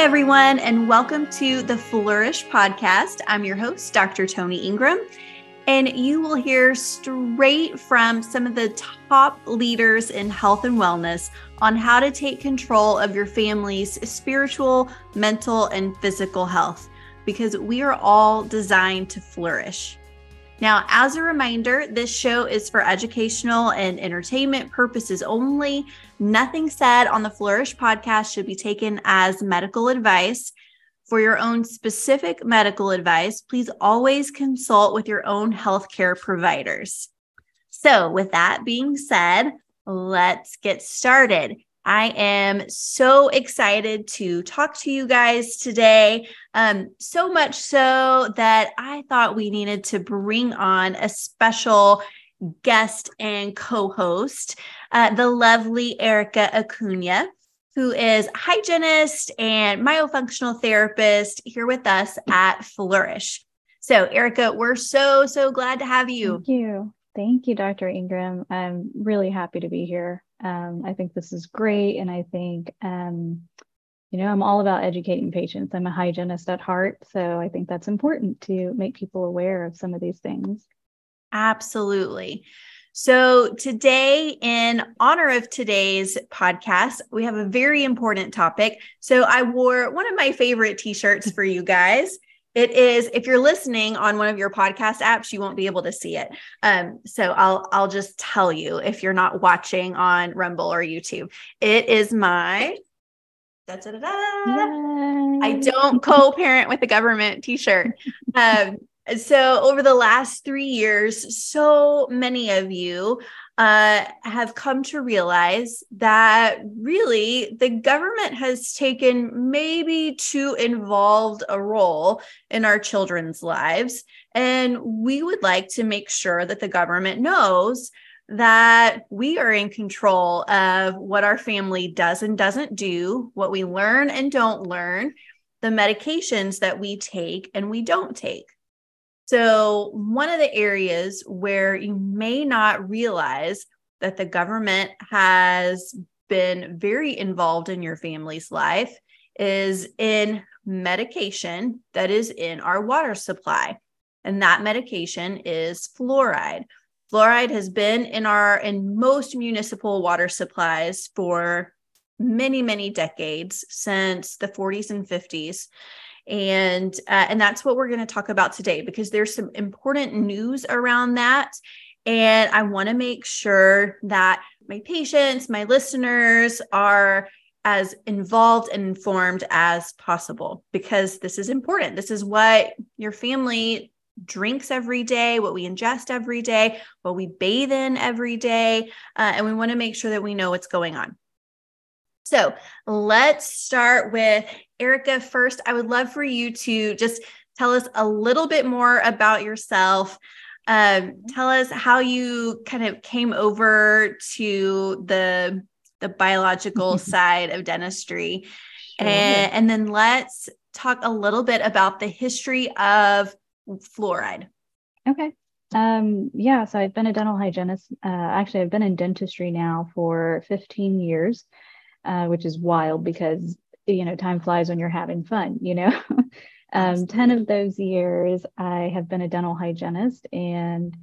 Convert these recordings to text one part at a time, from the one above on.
Hi, everyone, and welcome to the Flourish podcast. I'm your host, Dr. Tony Ingram, and you will hear straight from some of the top leaders in health and wellness on how to take control of your family's spiritual, mental, and physical health, because we are all designed to flourish. Now, as a reminder, this show is for educational and entertainment purposes only. Nothing said on the Flourish podcast should be taken as medical advice. For your own specific medical advice, please always consult with your own healthcare providers. So, with that being said, let's get started. I am so excited to talk to you guys today, so much so that I thought we needed to bring on a special guest and co-host, the lovely Erica Acuña, who is a hygienist and myofunctional therapist here with us at Flourish. So Erica, we're so glad to have you. Thank you. Thank you, Dr. Ingram. I'm really happy to be here. I think this is great. And I think, I'm all about educating patients. I'm a hygienist at heart. So I think that's important to make people aware of some of these things. Absolutely. So today, in honor of today's podcast, we have a very important topic. So I wore one of my favorite t-shirts for you guys. It is, if you're listening on one of your podcast apps, you won't be able to see it. So I'll just tell you if you're not watching on Rumble or YouTube. It is my I don't co-parent with the government t-shirt. So over the last 3 years, so many of you have come to realize that really the government has taken maybe too involved a role in our children's lives. And we would like to make sure that the government knows that we are in control of what our family does and doesn't do, what we learn and don't learn, the medications that we take and we don't take. So one of the areas where you may not realize that the government has been very involved in your family's life is in medication that is in our water supply. And that medication is fluoride. Fluoride has been in most municipal water supplies for many, many decades, since the 40s and 50s. And that's what we're going to talk about today, because there's some important news around that. And I want to make sure that my patients, my listeners are as involved and informed as possible, because this is important. This is what your family drinks every day, what we ingest every day, what we bathe in every day. And we want to make sure that we know what's going on. So let's start with Erica first. I would love for you to just tell us a little bit more about yourself. Tell us how you kind of came over to the biological side of dentistry. Sure. And then let's talk a little bit about the history of fluoride. Okay. So I've been a dental hygienist. Actually, I've been in dentistry now for 15 years. Which is wild because, time flies when you're having fun, 10 of those years, I have been a dental hygienist, and,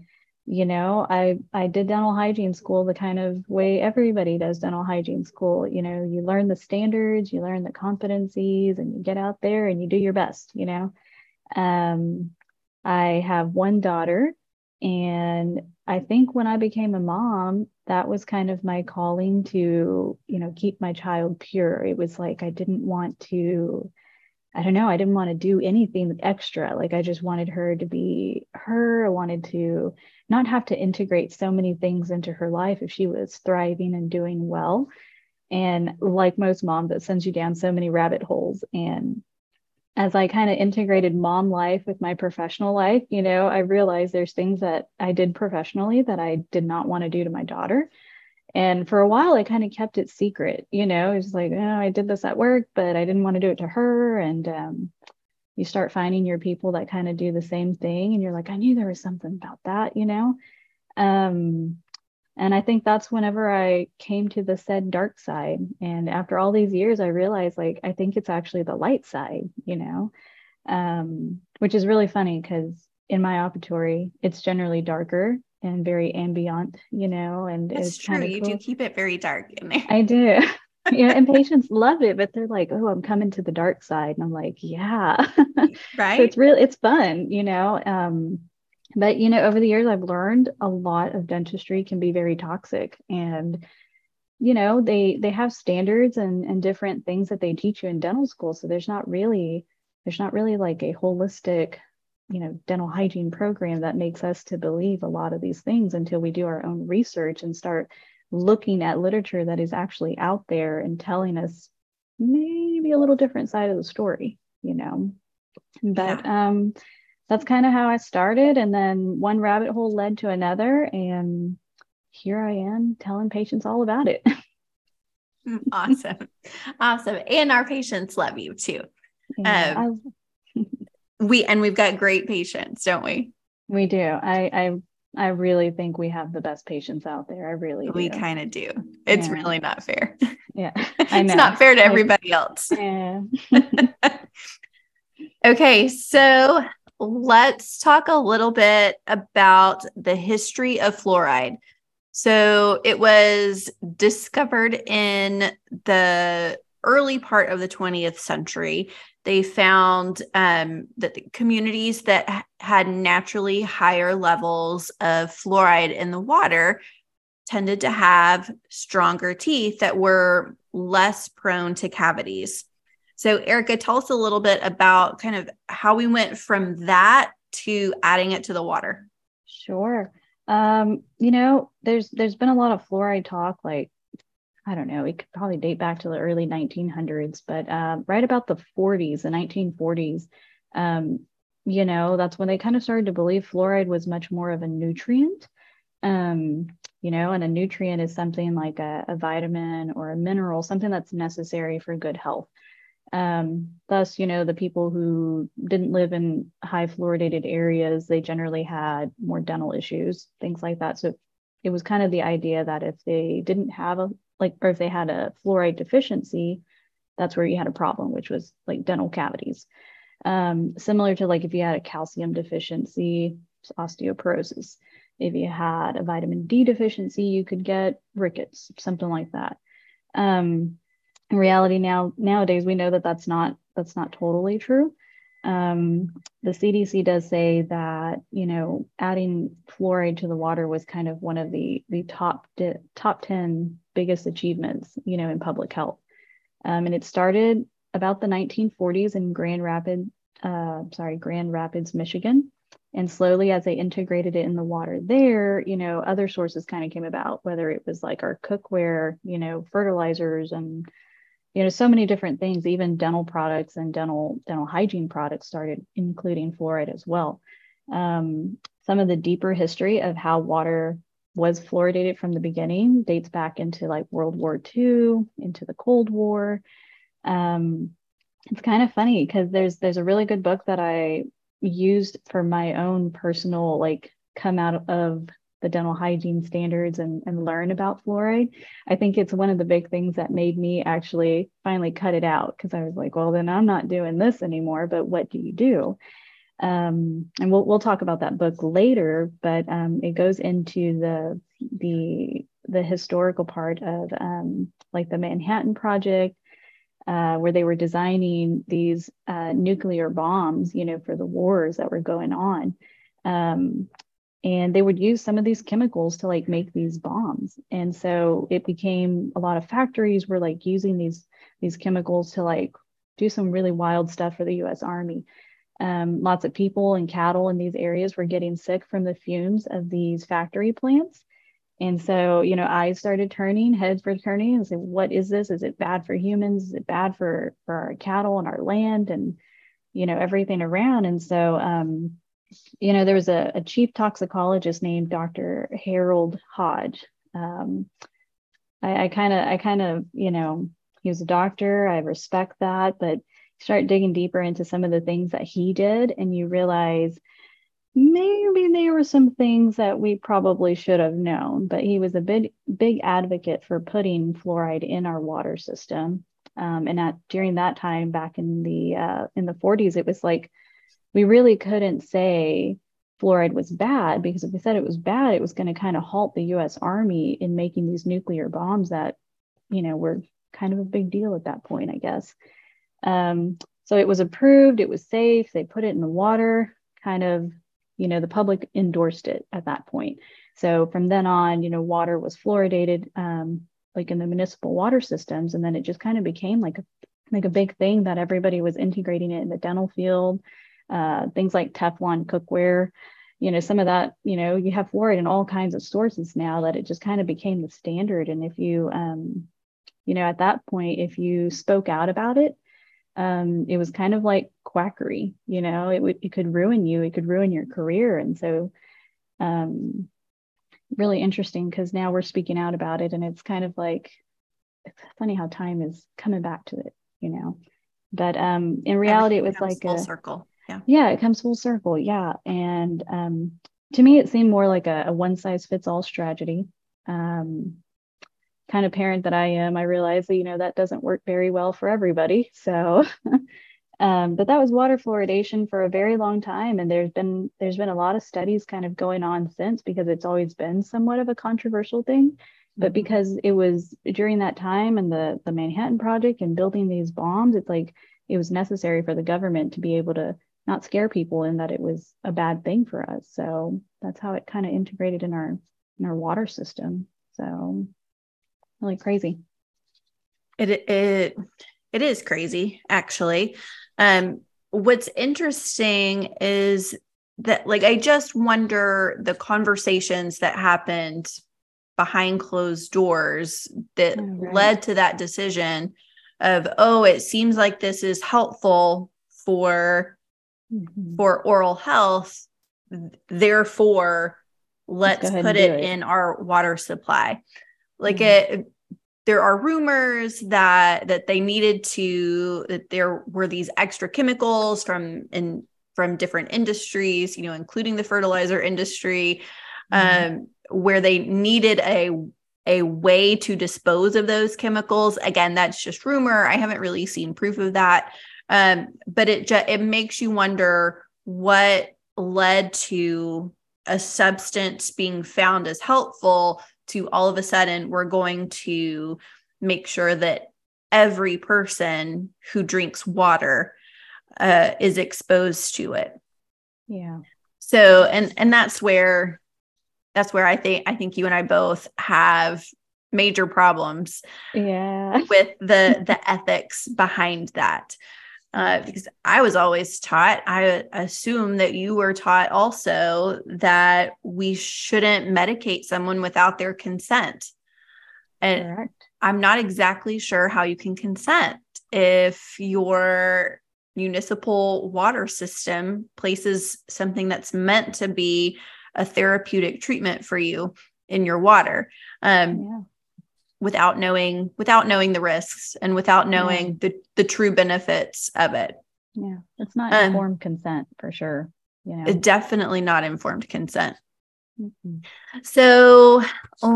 I did dental hygiene school the kind of way everybody does dental hygiene school. You learn the standards, you learn the competencies, and you get out there and you do your best, I have one daughter, and I think when I became a mom, that was kind of my calling to, keep my child pure. It was like, I didn't want to do anything extra. Like, I just wanted her to be her. I wanted to not have to integrate so many things into her life if she was thriving and doing well. And like most moms, that sends you down so many rabbit holes. And as I kind of integrated mom life with my professional life, I realized there's things that I did professionally that I did not want to do to my daughter. And for a while, I kind of kept it secret, it's like, I did this at work, but I didn't want to do it to her. And you start finding your people that kind of do the same thing. And you're like, I knew there was something about that. And I think that's whenever I came to the said dark side. And after all these years, I realized, like, I think it's actually the light side, you know, which is really funny because in my operatory, it's generally darker and very ambient, you know, and it's true. You do keep it very dark in there. I do. Yeah, and patients love it, but they're like, "Oh, I'm coming to the dark side," and I'm like, "Yeah, right." So it's real. It's fun, you know. But you know, over the years, I've learned a lot of dentistry can be very toxic, and you know, they have standards and different things that they teach you in dental school. So there's not really like a holistic, you know, dental hygiene program that makes us to believe a lot of these things until we do our own research and start looking at literature that is actually out there and telling us maybe a little different side of the story, you know. But yeah, that's kind of how I started. And then one rabbit hole led to another. And here I am telling patients all about it. Awesome. Awesome. And our patients love you too. Yeah, we've got great patients, don't we? We do. I really think we have the best patients out there. I really do. We kind of do. It's really not fair. Yeah. I know. It's not fair to everybody else. Yeah. Okay. So let's talk a little bit about the history of fluoride. So it was discovered in the early part of the 20th century. They found that the communities that had naturally higher levels of fluoride in the water tended to have stronger teeth that were less prone to cavities. So Erica, tell us a little bit about kind of how we went from that to adding it to the water. Sure. You know, there's been a lot of fluoride talk, like, I don't know, it could probably date back to the early 1900s, but right about the 40s, the 1940s, you know, that's when they kind of started to believe fluoride was much more of a nutrient, you know, and a nutrient is something like a vitamin or a mineral, something that's necessary for good health. Thus, you know, the people who didn't live in high fluoridated areas, they generally had more dental issues, things like that. So it was kind of the idea that if they didn't have or if they had a fluoride deficiency, that's where you had a problem, which was like dental cavities. Similar to like if you had a calcium deficiency, osteoporosis. If you had a vitamin D deficiency, you could get rickets, something like that. In reality, nowadays we know that that's not totally true. The CDC does say that, you know, adding fluoride to the water was kind of one of the top 10 biggest achievements, you know, in public health. And it started about the 1940s in Grand Rapids, Michigan. And slowly as they integrated it in the water there, you know, other sources kind of came about, whether it was like our cookware, you know, fertilizers and, you know, so many different things, even dental products and dental hygiene products started including fluoride as well. Some of the deeper history of how water was fluoridated from the beginning dates back into like World War II, into the Cold War. It's kind of funny because there's a really good book that I used for my own personal, like, come out of the dental hygiene standards and learn about fluoride. I think it's one of the big things that made me actually finally cut it out because I was like, well, then I'm not doing this anymore, but what do you do? And we'll talk about that book later, but it goes into the historical part of like the Manhattan Project, where they were designing these nuclear bombs, you know, for the wars that were going on. And they would use some of these chemicals to like make these bombs. And so it became a lot of factories were like using these chemicals to like do some really wild stuff for the US Army. Lots of people and cattle in these areas were getting sick from the fumes of these factory plants. And so, you know, eyes started turning, heads were turning and said, what is this? Is it bad for humans? Is it bad for our cattle and our land and, you know, everything around? And so, you know, there was a chief toxicologist named Dr. Harold Hodge. I kind of, you know, he was a doctor. I respect that, but start digging deeper into some of the things that he did, and you realize maybe there were some things that we probably should have known, but he was a big advocate for putting fluoride in our water system. And during that time, back in the 40s, it was like, we really couldn't say fluoride was bad, because if we said it was bad, it was going to kind of halt the U.S. Army in making these nuclear bombs that, you know, were kind of a big deal at that point, I guess. So it was approved, it was safe, they put it in the water, kind of, you know, the public endorsed it at that point. So from then on, you know, water was fluoridated, like in the municipal water systems. And then it just kind of became like a big thing that everybody was integrating it in the dental field, things like Teflon cookware, you know, some of that, you know, you have fluoride in all kinds of sources now, that it just kind of became the standard. And if you, you know, at that point, if you spoke out about it, it was kind of like quackery, you know, it could ruin you, it could ruin your career. And so, really interesting, because now we're speaking out about it, and it's kind of like, it's funny how time is coming back to it, you know, but in reality, it was like a circle. Yeah, it comes full circle. Yeah. And to me, it seemed more like a one size fits all strategy. Kind of parent that I am, I realized that, you know, that doesn't work very well for everybody. So, but that was water fluoridation for a very long time. And there's been a lot of studies kind of going on since, because it's always been somewhat of a controversial thing. Mm-hmm. But because it was during that time and the Manhattan Project and building these bombs, it's like, it was necessary for the government to be able to not scare people in that it was a bad thing for us. So that's how it kind of integrated in our water system. So really crazy. It is crazy, actually. What's interesting is that, like, I just wonder the conversations that happened behind closed doors that led to that decision of, oh, it seems like this is helpful for oral health, therefore let's put it in our water supply. Like, there are rumors that they needed to, that there were these extra chemicals from different industries, you know, including the fertilizer industry, where they needed a way to dispose of those chemicals. Again, that's just rumor. I haven't really seen proof of that. But it makes you wonder what led to a substance being found as helpful to all of a sudden, we're going to make sure that every person who drinks water is exposed to it. Yeah. So, and that's where I think you and I both have major problems with the ethics behind that. Because I was always taught, I assume that you were taught also, that we shouldn't medicate someone without their consent. And correct. I'm not exactly sure how you can consent if your municipal water system places something that's meant to be a therapeutic treatment for you in your water. Without knowing the risks and without knowing the true benefits of it. Yeah. It's not informed consent for sure. You know. Definitely not informed consent. Mm-hmm. So I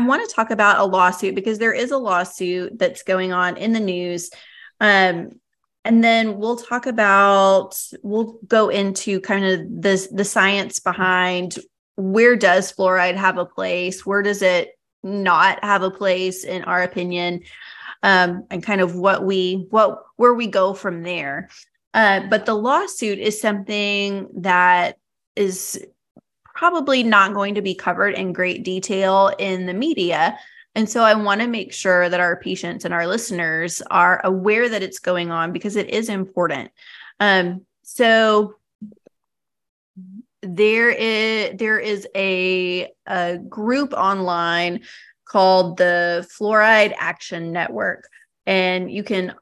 want to talk about a lawsuit, because there is a lawsuit that's going on in the news. And then we'll go into kind of the science behind, where does fluoride have a place? Where does it not have a place, in our opinion? And kind of where we go from there. But the lawsuit is something that is probably not going to be covered in great detail in the media. And so I want to make sure that our patients and our listeners are aware that it's going on, because it is important. So there is a group online called the Fluoride Action Network, and you can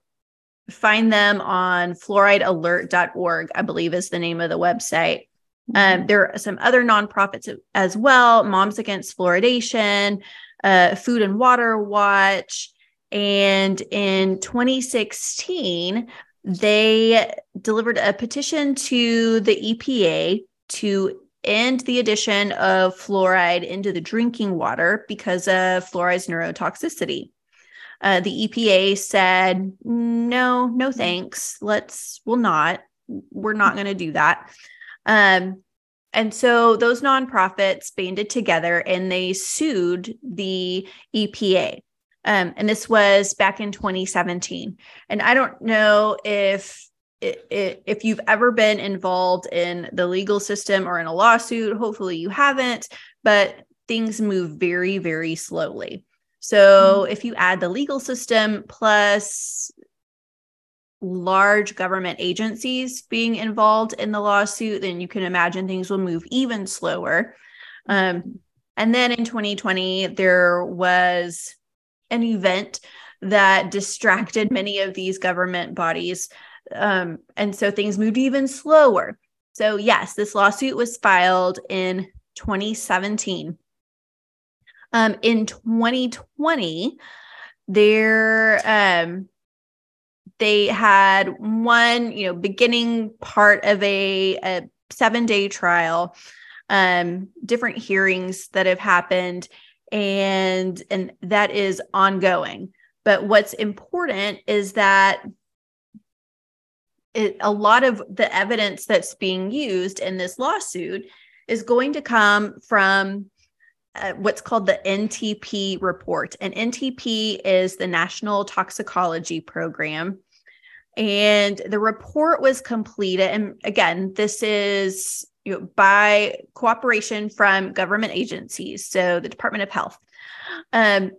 find them on fluoridealert.org, I believe is the name of the website. There are some other nonprofits as well, Moms Against Fluoridation, Food and Water Watch. And in 2016, they delivered a petition to the EPA to end the addition of fluoride into the drinking water because of fluoride's neurotoxicity. The EPA said, no, thanks. We're not going to do that. And so those nonprofits banded together and they sued the EPA. And this was back in 2017. And I don't know if you've ever been involved in the legal system or in a lawsuit. Hopefully you haven't, but things move very, very slowly. So if you add the legal system plus large government agencies being involved in the lawsuit, then you can imagine things will move even slower. And then in 2020, there was an event that distracted many of these government bodies. And so things moved even slower. So yes, this lawsuit was filed in 2017. In 2020, they had one, beginning part of a 7-day trial, different hearings that have happened, and that is ongoing. But what's important is that a lot of the evidence that's being used in this lawsuit is going to come from what's called the NTP report. And NTP is the National Toxicology Program. And the report was completed. And again, this is by cooperation from government agencies. So the Department of Health. The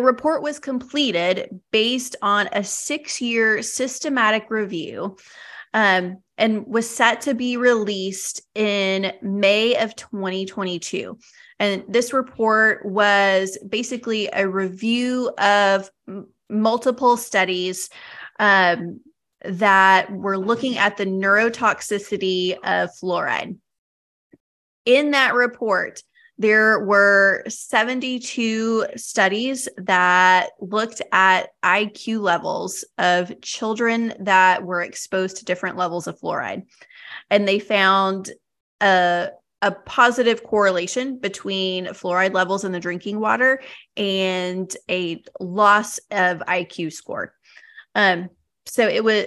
report was completed based on a 6-year systematic review, and was set to be released in May of 2022. And this report was basically a review of multiple studies that were looking at the neurotoxicity of fluoride. In that report, there were 72 studies that looked at IQ levels of children that were exposed to different levels of fluoride. And they found a positive correlation between fluoride levels in the drinking water and a loss of IQ score. So it was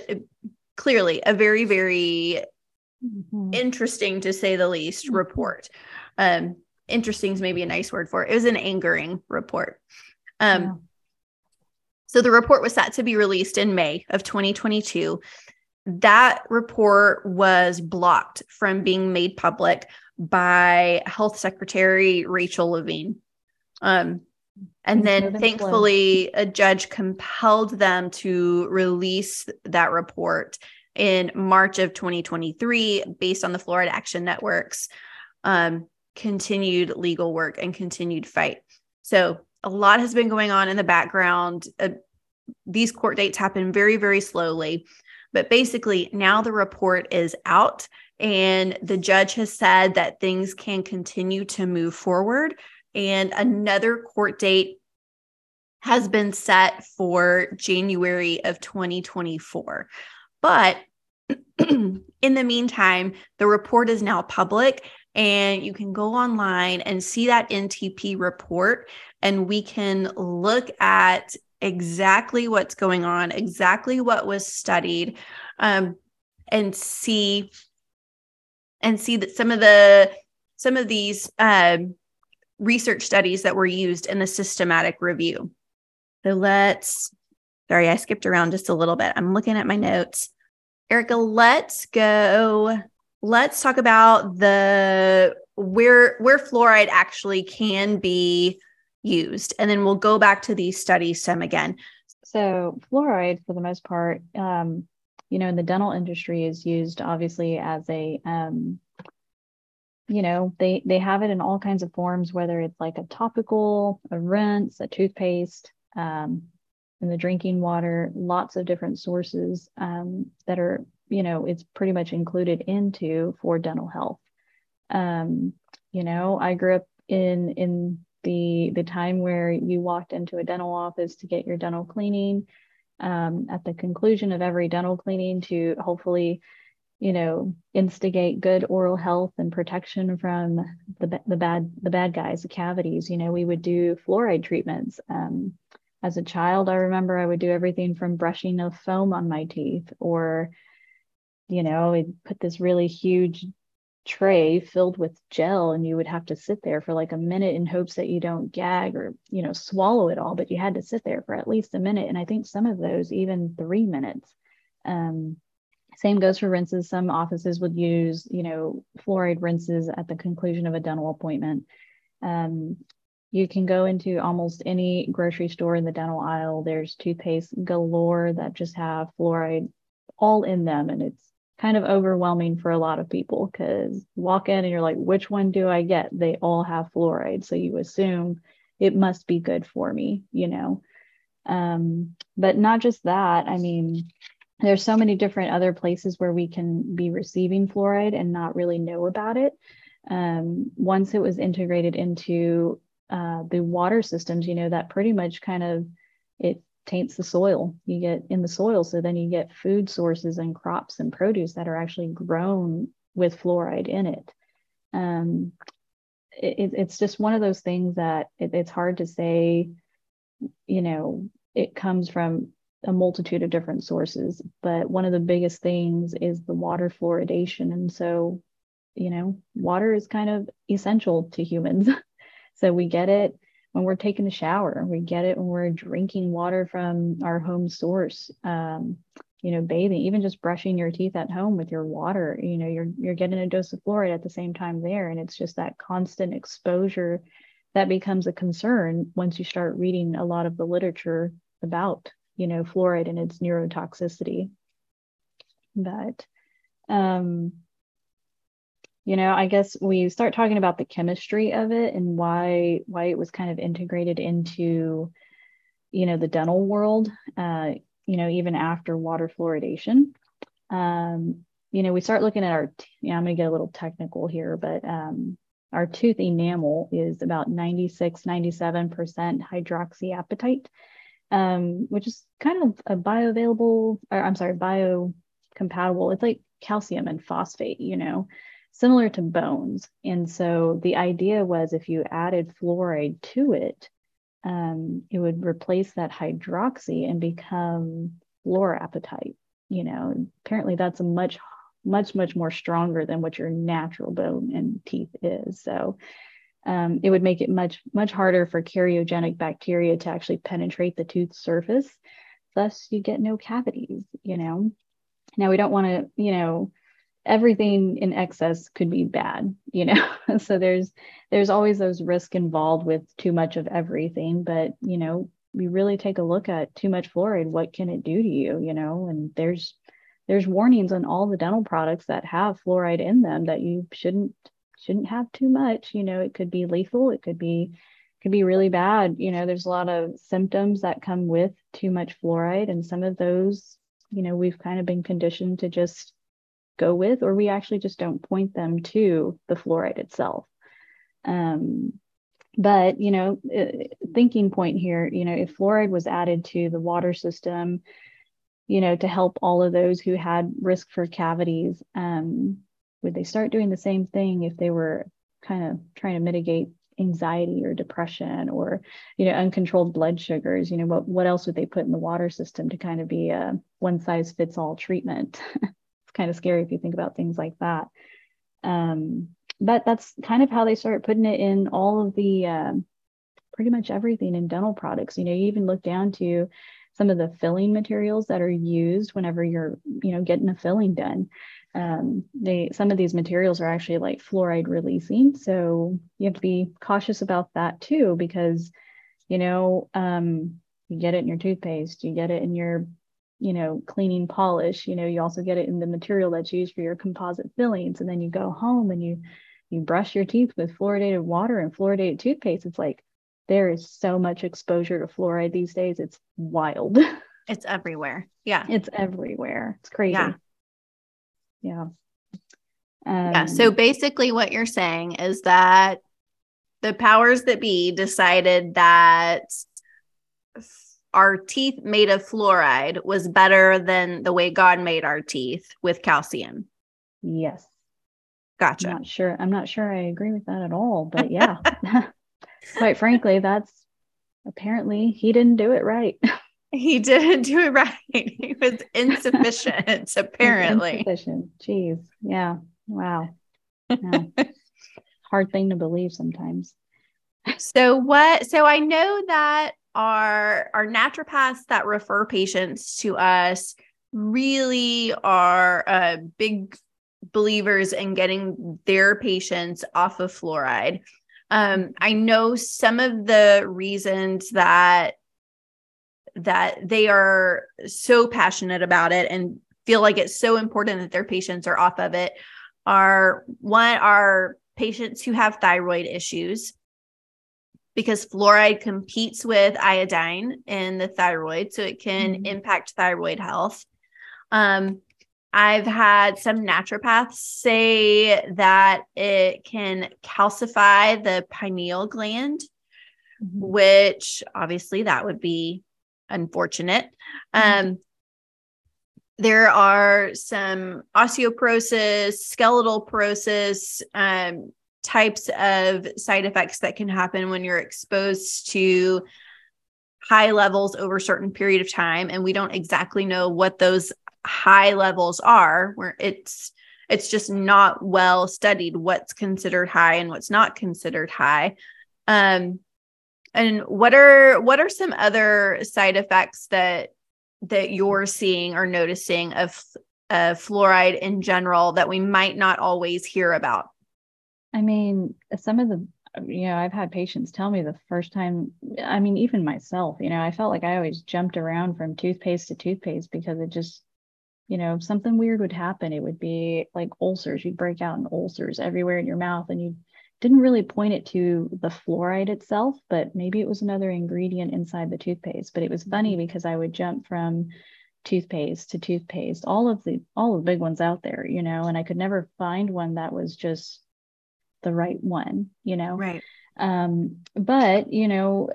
clearly a very, very interesting, to say the least, report. Interesting is maybe a nice word for it. It was an angering report. So the report was set to be released in May of 2022. That report was blocked from being made public by Health Secretary Rachel Levine. And then thankfully, a judge compelled them to release that report in March of 2023 based on the Fluoride Action Network's continued legal work and continued fight. So a lot has been going on in the background. These court dates happen very, very slowly, but basically now the report is out and the judge has said that things can continue to move forward. And another court date has been set for January of 2024. But in the meantime, the report is now public. And you can go online and see that NTP report, and we can look at exactly what's going on, exactly what was studied, and see that some of these research studies that were used in the systematic review. So sorry, I skipped around just a little bit. I'm looking at my notes. Erica, let's go. Let's talk about where fluoride actually can be used, and then we'll go back to these studies some again. So fluoride, for the most part, in the dental industry is used obviously as a, they have it in all kinds of forms, whether it's like a topical, a rinse, a toothpaste, in the drinking water, lots of different sources that are, it's pretty much included for dental health. I grew up in the time where you walked into a dental office to get your dental cleaning at the conclusion of every dental cleaning to hopefully, you know, instigate good oral health and protection from the bad guys, the cavities. You know, we would do fluoride treatments. As a child, I remember I would do everything from brushing a foam on my teeth, or, you know, I'd put this really huge tray filled with gel, and you would have to sit there for like a minute in hopes that you don't gag or, you know, swallow it all, but you had to sit there for at least a minute. And I think some of those, even 3 minutes. Same goes for rinses. Some offices would use, you know, fluoride rinses at the conclusion of a dental appointment. You can go into almost any grocery store in the dental aisle. There's toothpaste galore that just have fluoride all in them. And it's kind of overwhelming for a lot of people, because you walk in and you're like, which one do I get? They all have fluoride. So you assume it must be good for me, you know. But not just that. I mean, there's so many different other places where we can be receiving fluoride and not really know about it. Once it was integrated into the water systems, you know, that pretty much kind of, it taints the soil. You get in the soil. So then you get food sources and crops and produce that are actually grown with fluoride in it. It's just one of those things that it's hard to say, you know, it comes from a multitude of different sources, but one of the biggest things is the water fluoridation. And so, you know, water is kind of essential to humans. So we get it when we're taking a shower, we get it when we're drinking water from our home source, you know, bathing, even just brushing your teeth at home with your water, you know, you're getting a dose of fluoride at the same time there. And it's just that constant exposure that becomes a concern once you start reading a lot of the literature about, you know, fluoride and its neurotoxicity. But, you know, I guess we start talking about the chemistry of it and why it was kind of integrated into, you know, the dental world, you know, even after water fluoridation. You know, we start looking at our, you know, I'm going to get a little technical here, but our tooth enamel is about 96, 97% hydroxyapatite, which is kind of a bioavailable, or I'm sorry, biocompatible. It's like calcium and phosphate, you know, similar to bones. And so the idea was if you added fluoride to it, it would replace that hydroxy and become fluorapatite. You know, apparently that's a much more stronger than what your natural bone and teeth is. So it would make it much harder for cariogenic bacteria to actually penetrate the tooth surface. Thus, you get no cavities, you know. Now, we don't want to, you know, everything in excess could be bad, you know, so there's always those risks involved with too much of everything. But, you know, we really take a look at too much fluoride. What can it do to you? You know, and there's warnings on all the dental products that have fluoride in them that you shouldn't have too much. You know, it could be lethal. It could be really bad. You know, there's a lot of symptoms that come with too much fluoride. And some of those, you know, we've kind of been conditioned to just go with, or we actually just don't point them to the fluoride itself. But, you know, thinking point here, you know, if fluoride was added to the water system, you know, to help all of those who had risk for cavities, would they start doing the same thing if they were kind of trying to mitigate anxiety or depression or, you know, uncontrolled blood sugars? You know, what else would they put in the water system to kind of be a one size fits all treatment? Kind of scary if you think about things like that. But that's kind of how they started putting it in all of the, pretty much everything in dental products. You know, you even look down to some of the filling materials that are used whenever you're, you know, getting a filling done. Some of these materials are actually like fluoride releasing. So you have to be cautious about that too, because, you know, you get it in your toothpaste, you get it in your, you know, cleaning polish, you know, you also get it in the material that's used for your composite fillings. And then you go home and you brush your teeth with fluoridated water and fluoridated toothpaste. It's like, there is so much exposure to fluoride these days. It's wild. It's everywhere. Yeah. It's everywhere. It's crazy. Yeah. Yeah. Yeah. So basically what you're saying is that the powers that be decided that our teeth made of fluoride was better than the way God made our teeth with calcium. Yes. Gotcha. I'm not sure I agree with that at all, but yeah, quite frankly, that's apparently he didn't do it right. He didn't do it right. He was insufficient, apparently. Insufficient. Jeez. Yeah. Wow. Yeah. Hard thing to believe sometimes. So I know that our naturopaths that refer patients to us really are big believers in getting their patients off of fluoride. I know some of the reasons that they are so passionate about it and feel like it's so important that their patients are off of it are patients who have thyroid issues, because fluoride competes with iodine in the thyroid, so it can impact thyroid health. I've had some naturopaths say that it can calcify the pineal gland, which obviously that would be unfortunate. There are some osteoporosis, skeletal porosis, types of side effects that can happen when you're exposed to high levels over a certain period of time. And we don't exactly know what those high levels are, where it's just not well studied what's considered high and what's not considered high. And what are some other side effects that you're seeing or noticing of fluoride in general that we might not always hear about? I mean, some of the, you know, I've had patients tell me the first time, I mean, even myself, you know, I felt like I always jumped around from toothpaste to toothpaste because it just, you know, something weird would happen. It would be like ulcers. You'd break out in ulcers everywhere in your mouth, and you didn't really point it to the fluoride itself, but maybe it was another ingredient inside the toothpaste. But it was funny because I would jump from toothpaste to toothpaste, all of the big ones out there, you know, and I could never find one that was just the right one, you know? Right. But, you know,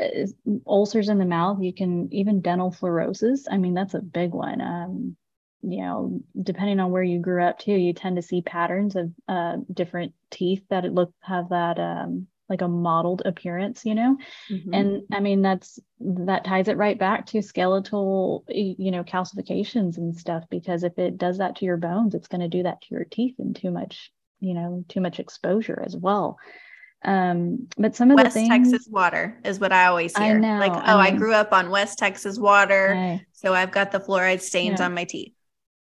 ulcers in the mouth, you can even dental fluorosis. I mean, that's a big one. You know, depending on where you grew up too, you tend to see patterns of different teeth that have that like a mottled appearance, you know. And I mean, that ties it right back to skeletal, you know, calcifications and stuff, because if it does that to your bones, it's going to do that to your teeth, and too much exposure as well. But some of the things, West Texas water is what I always hear. I know, like, oh, I grew up on West Texas water, right, so I've got the fluoride stains, you know, on my teeth.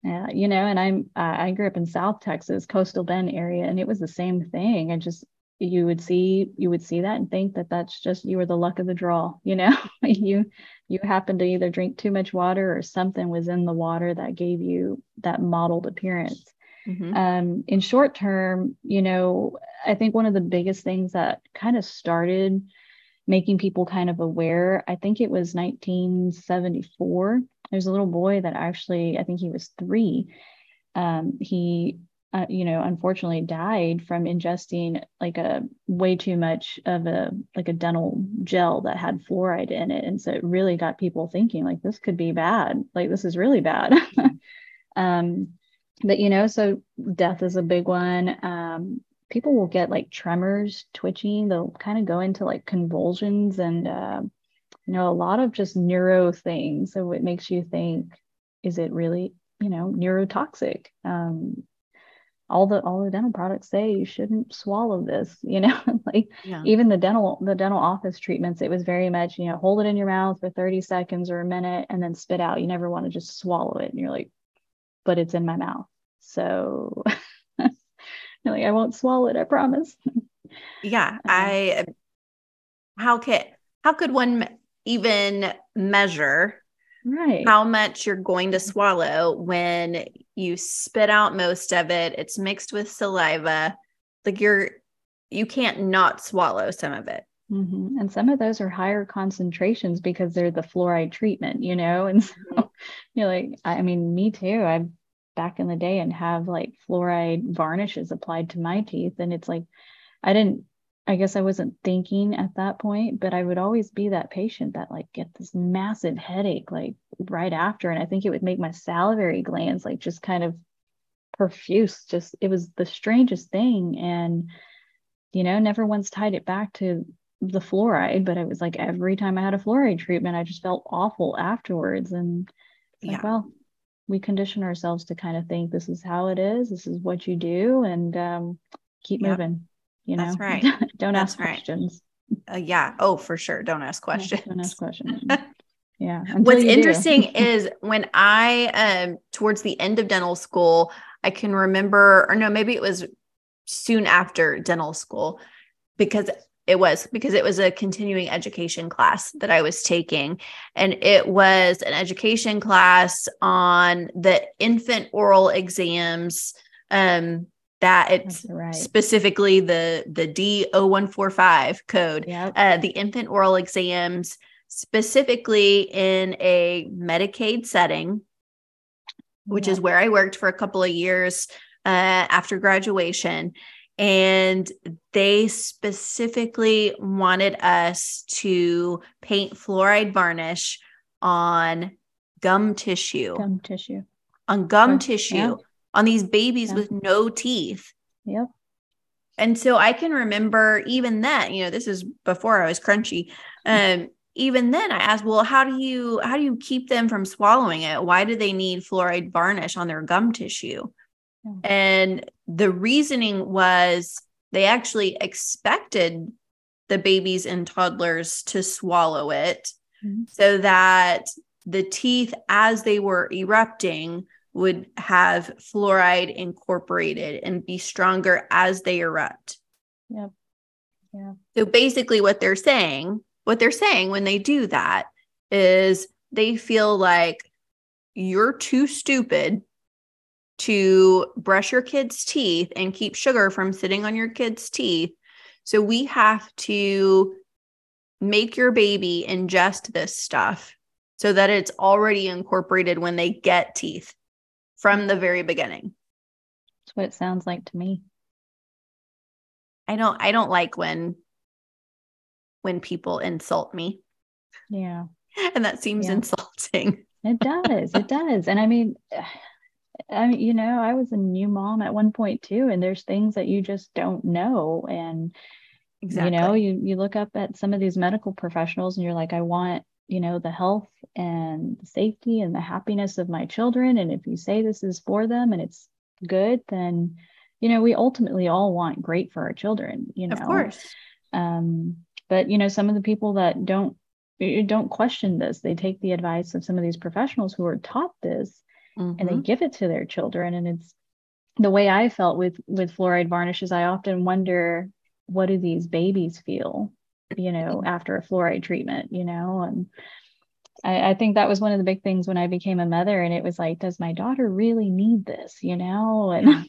Yeah, you know, and I grew up in South Texas, Coastal Bend area, and it was the same thing. I just, you would see that and think that that's just, you were the luck of the draw, you know. you happened to either drink too much water or something was in the water that gave you that mottled appearance. In short term, you know, I think one of the biggest things that kind of started making people kind of aware, I think it was 1974. There's a little boy that actually, I think he was 3. He, you know, unfortunately died from ingesting like a way too much of a dental gel that had fluoride in it. And so it really got people thinking, like, this could be bad. Like, this is really bad. But, you know, so death is a big one. People will get like tremors, twitching. They'll kind of go into like convulsions and, you know, a lot of just neuro things. So it makes you think, is it really, you know, neurotoxic? All the dental products say you shouldn't swallow this, you know, like, yeah. Even the dental office treatments, it was very much, you know, hold it in your mouth for 30 seconds or a minute and then spit out. You never want to just swallow it. And you're like, but it's in my mouth. So you're like, I won't swallow it. I promise. Yeah. How could one even measure, right, how much you're going to swallow when you spit out most of it? It's mixed with saliva. Like, you can't not swallow some of it. And some of those are higher concentrations because they're the fluoride treatment, you know? And so you're like, I mean, me too. I'm back in the day and have like fluoride varnishes applied to my teeth. And it's like, I didn't I guess I wasn't thinking at that point, but I would always be that patient that like get this massive headache like right after. And I think it would make my salivary glands like just kind of profuse. Just, it was the strangest thing. And, you know, never once tied it back to the fluoride, but it was like every time I had a fluoride treatment, I just felt awful afterwards. And like, well, we condition ourselves to kind of think this is how it is. This is what you do, and keep moving. You know, that's right. Don't ask questions. Oh, for sure. Don't ask questions. Don't ask questions. What's interesting is when I, towards the end of dental school, I can remember, or no, maybe it was soon after dental school, because it was a continuing education class that I was taking. And it was an education class on the infant oral exams, that it's right. Specifically the D0145 code, the infant oral exams, specifically in a Medicaid setting, which is where I worked for a couple of years after graduation. And they specifically wanted us to paint fluoride varnish on gum tissue. Yeah. On these babies with no teeth. Yep. And so I can remember even then, you know, this is before I was crunchy. Even then I asked, well, how do you keep them from swallowing it? Why do they need fluoride varnish on their gum tissue? Oh. And the reasoning was they actually expected the babies and toddlers to swallow it so that the teeth, as they were erupting, would have fluoride incorporated and be stronger as they erupt. Yep. Yeah. So basically what they're saying when they do that is they feel like you're too stupid to brush your kids' teeth and keep sugar from sitting on your kids' teeth. So we have to make your baby ingest this stuff so that it's already incorporated when they get teeth. From the very beginning. That's what it sounds like to me. I don't like when people insult me. Yeah. And that seems insulting. It does. It does. And I mean, you know, I was a new mom at one point too, and there's things that you just don't know. And, you know, you look up at some of these medical professionals and you're like, I want, you know, the health and the safety and the happiness of my children. And if you say this is for them and it's good, then, you know, we ultimately all want great for our children, you know, of course. But you know, some of the people that don't question this, they take the advice of some of these professionals who are taught this and they give it to their children. And it's the way I felt with fluoride varnishes. I often wonder, what do these babies feel, you know, after a fluoride treatment, you know? And I think that was one of the big things when I became a mother, and it was like, does my daughter really need this, you know? And,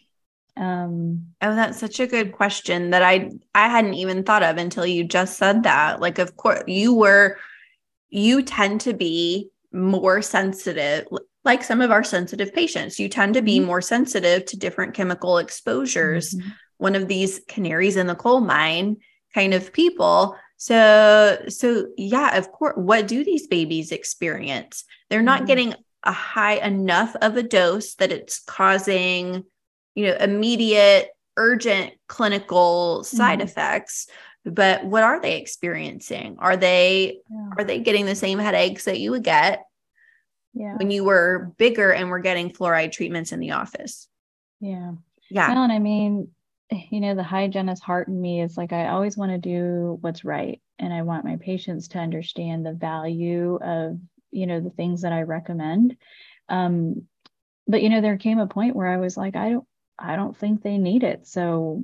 that's such a good question that I hadn't even thought of until you just said that. Like, of course you tend to be more sensitive, like some of our sensitive patients, you tend to be more sensitive to different chemical exposures. One of these canaries in the coal mine kind of people. So yeah, of course, what do these babies experience? They're not getting a high enough of a dose that it's causing, you know, immediate, urgent clinical side effects. But what are they experiencing? Are they getting the same headaches that you would get when you were bigger and were getting fluoride treatments in the office? Yeah. Yeah. Well, and I mean, you know, the hygienist heart in me is like, I always want to do what's right. And I want my patients to understand the value of, you know, the things that I recommend. But, you know, there came a point where I was like, I don't think they need it. So,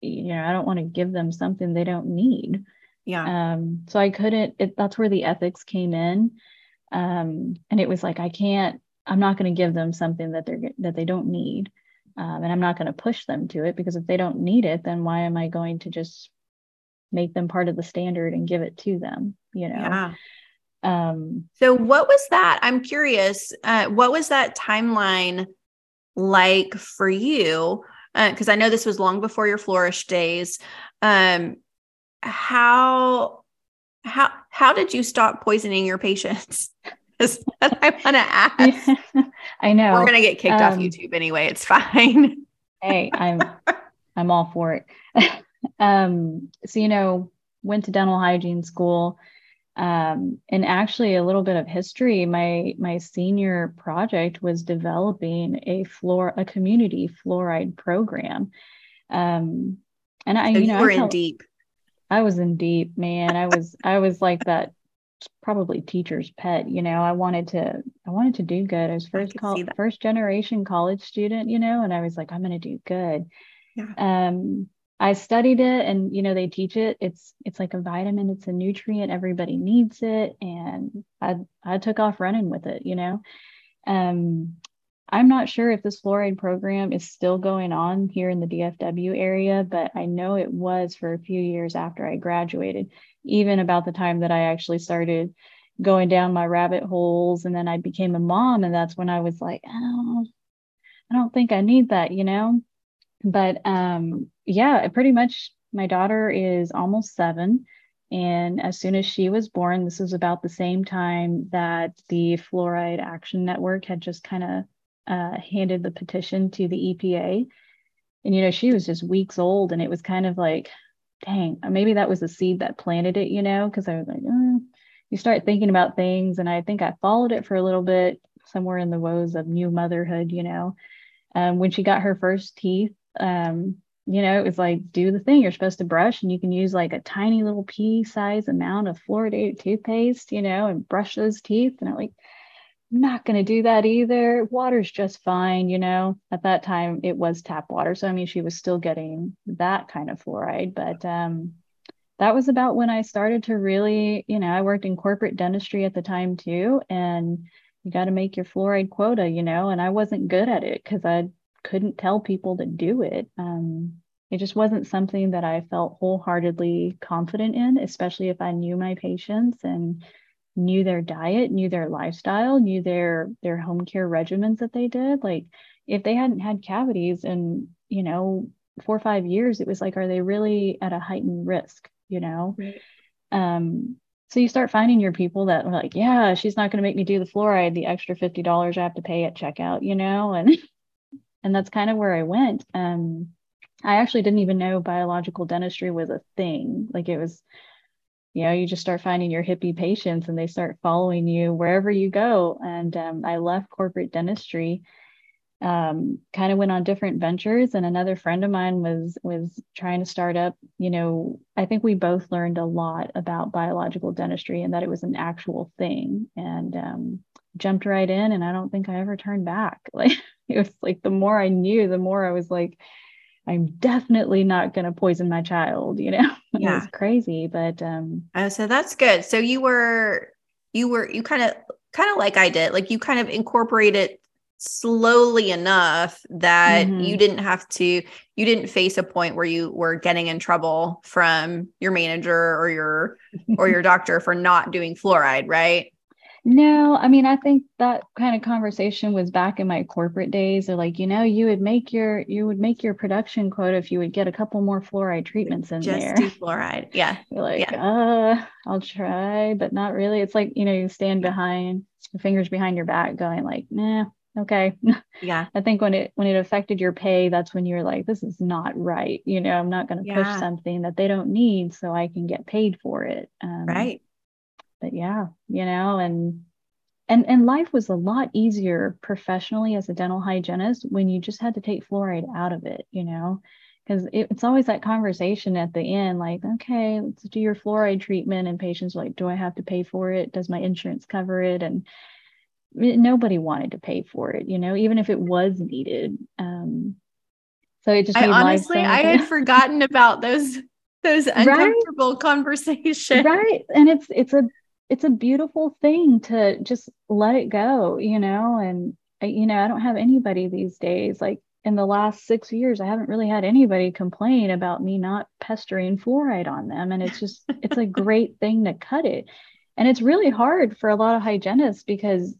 you know, I don't want to give them something they don't need. Yeah. So I couldn't, that's where the ethics came in. And it was like, I'm not going to give them something that they don't need. And I'm not going to push them to it, because if they don't need it, then why am I going to just make them part of the standard and give it to them? You know? Yeah. So what was that? I'm curious, what was that timeline like for you? Cause I know this was long before your Flourish days. how did you stop poisoning your patients? That's what I want to ask. Yeah, I know. We're going to get kicked off YouTube anyway. It's fine. Hey, I'm all for it. So, you know, went to dental hygiene school. And actually a little bit of history, my senior project was developing a community fluoride program. And I, so you know, you were in deep. I was in deep, man. I was like that probably teacher's pet, you know. I wanted to do good. I was first generation college student, you know, and I was like, I'm going to do good. Yeah. I studied it, and, you know, they teach it. It's like a vitamin. It's a nutrient. Everybody needs it. And I took off running with it, you know. I'm not sure if this fluoride program is still going on here in the DFW area, but I know it was for a few years after I graduated, even about the time that I actually started going down my rabbit holes. And then I became a mom. And that's when I was like, oh, I don't think I need that, you know. But yeah, pretty much my daughter is almost 7. And as soon as she was born, this was about the same time that the Fluoride Action Network had just kind of handed the petition to the EPA. And, you know, she was just weeks old, and it was kind of like, dang, maybe that was the seed that planted it, you know, because I was like, you start thinking about things. And I think I followed it for a little bit somewhere in the woes of new motherhood, you know. When she got her first teeth, you know, it was like, do the thing. You're supposed to brush, and you can use like a tiny little pea size amount of fluoridated toothpaste, you know, and brush those teeth. And I'm like, I'm not going to do that either. Water's just fine, you know. At that time, it was tap water. So, I mean, she was still getting that kind of fluoride. But that was about when I started to really, you know, I worked in corporate dentistry at the time too. And you got to make your fluoride quota, you know, and I wasn't good at it because I couldn't tell people to do it. It just wasn't something that I felt wholeheartedly confident in, especially if I knew my patients and knew their diet, knew their lifestyle, knew their home care regimens that they did. Like if they hadn't had cavities in, you know, 4 or 5 years, it was like, are they really at a heightened risk, you know? Right. So you start finding your people that are like, yeah, she's not going to make me do the fluoride, the extra $50 I have to pay at checkout, you know, and that's kind of where I went. I actually didn't even know biological dentistry was a thing. Like it was, you know, you just start finding your hippie patients and they start following you wherever you go. And I left corporate dentistry, kind of went on different ventures. And another friend of mine was trying to start up, you know, I think we both learned a lot about biological dentistry and that it was an actual thing, and jumped right in. And I don't think I ever turned back. Like it was like, the more I knew, the more I was like, I'm definitely not going to poison my child, you know. Yeah. It was crazy, but, so that's good. So you kind of like I did, like you kind of incorporated slowly enough that you didn't face a point where you were getting in trouble from your manager or your doctor for not doing fluoride, right? No, I mean, I think that kind of conversation was back in my corporate days. They're like, you know, you would make your production quota if you would get a couple more fluoride treatments in there. Just do fluoride. Yeah. You're like, I'll try, but not really. It's like, you know, you stand behind your fingers behind your back going like, nah, okay. Yeah. I think when it affected your pay, that's when you're like, this is not right. You know, I'm not going to push something that they don't need so I can get paid for it. Right. But yeah, you know, and life was a lot easier professionally as a dental hygienist when you just had to take fluoride out of it, you know, because it's always that conversation at the end, like, okay, let's do your fluoride treatment. And patients are like, do I have to pay for it? Does my insurance cover it? And nobody wanted to pay for it, you know, even if it was needed. So it just made honestly, life so much. I had forgotten about those uncomfortable conversations. Right. And it's a beautiful thing to just let it go, you know. And you know, I don't have anybody these days, like in the last 6 years, I haven't really had anybody complain about me not pestering fluoride on them. And it's just, it's a great thing to cut it. And it's really hard for a lot of hygienists because,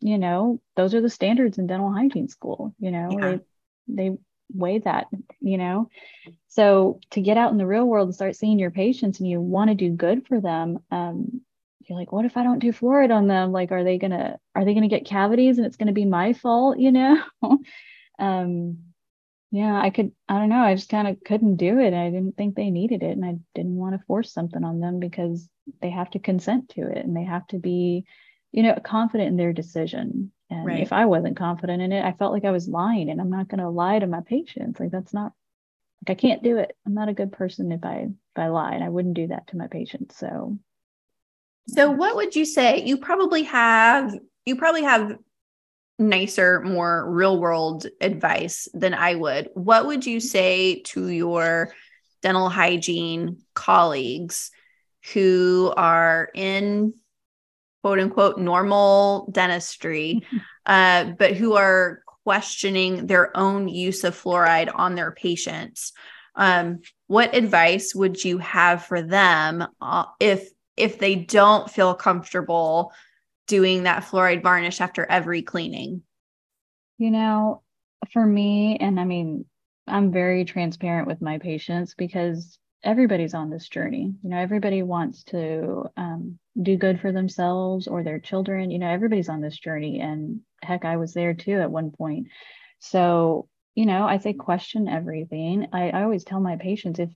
you know, those are the standards in dental hygiene school, you know, they weigh that, you know? So to get out in the real world and start seeing your patients and you want to do good for them, you're like, what if I don't do fluoride on them? Like, are they going to get cavities and it's going to be my fault, you know? Yeah, I don't know. I just kind of couldn't do it. I didn't think they needed it. And I didn't want to force something on them because they have to consent to it and they have to be, you know, confident in their decision. And right. If I wasn't confident in it, I felt like I was lying, and I'm not going to lie to my patients. Like, that's not, like, I can't do it. I'm not a good person if I lie, and I wouldn't do that to my patients. So what would you say? You probably have nicer, more real world advice than I would. What would you say to your dental hygiene colleagues who are in quote unquote normal dentistry, but who are questioning their own use of fluoride on their patients? What advice would you have for them if they don't feel comfortable doing that fluoride varnish after every cleaning? You know, for me, and I mean, I'm very transparent with my patients because everybody's on this journey. You know, everybody wants to do good for themselves or their children. You know, everybody's on this journey, and heck, I was there too at one point. So, you know, I say question everything. I always tell my patients, if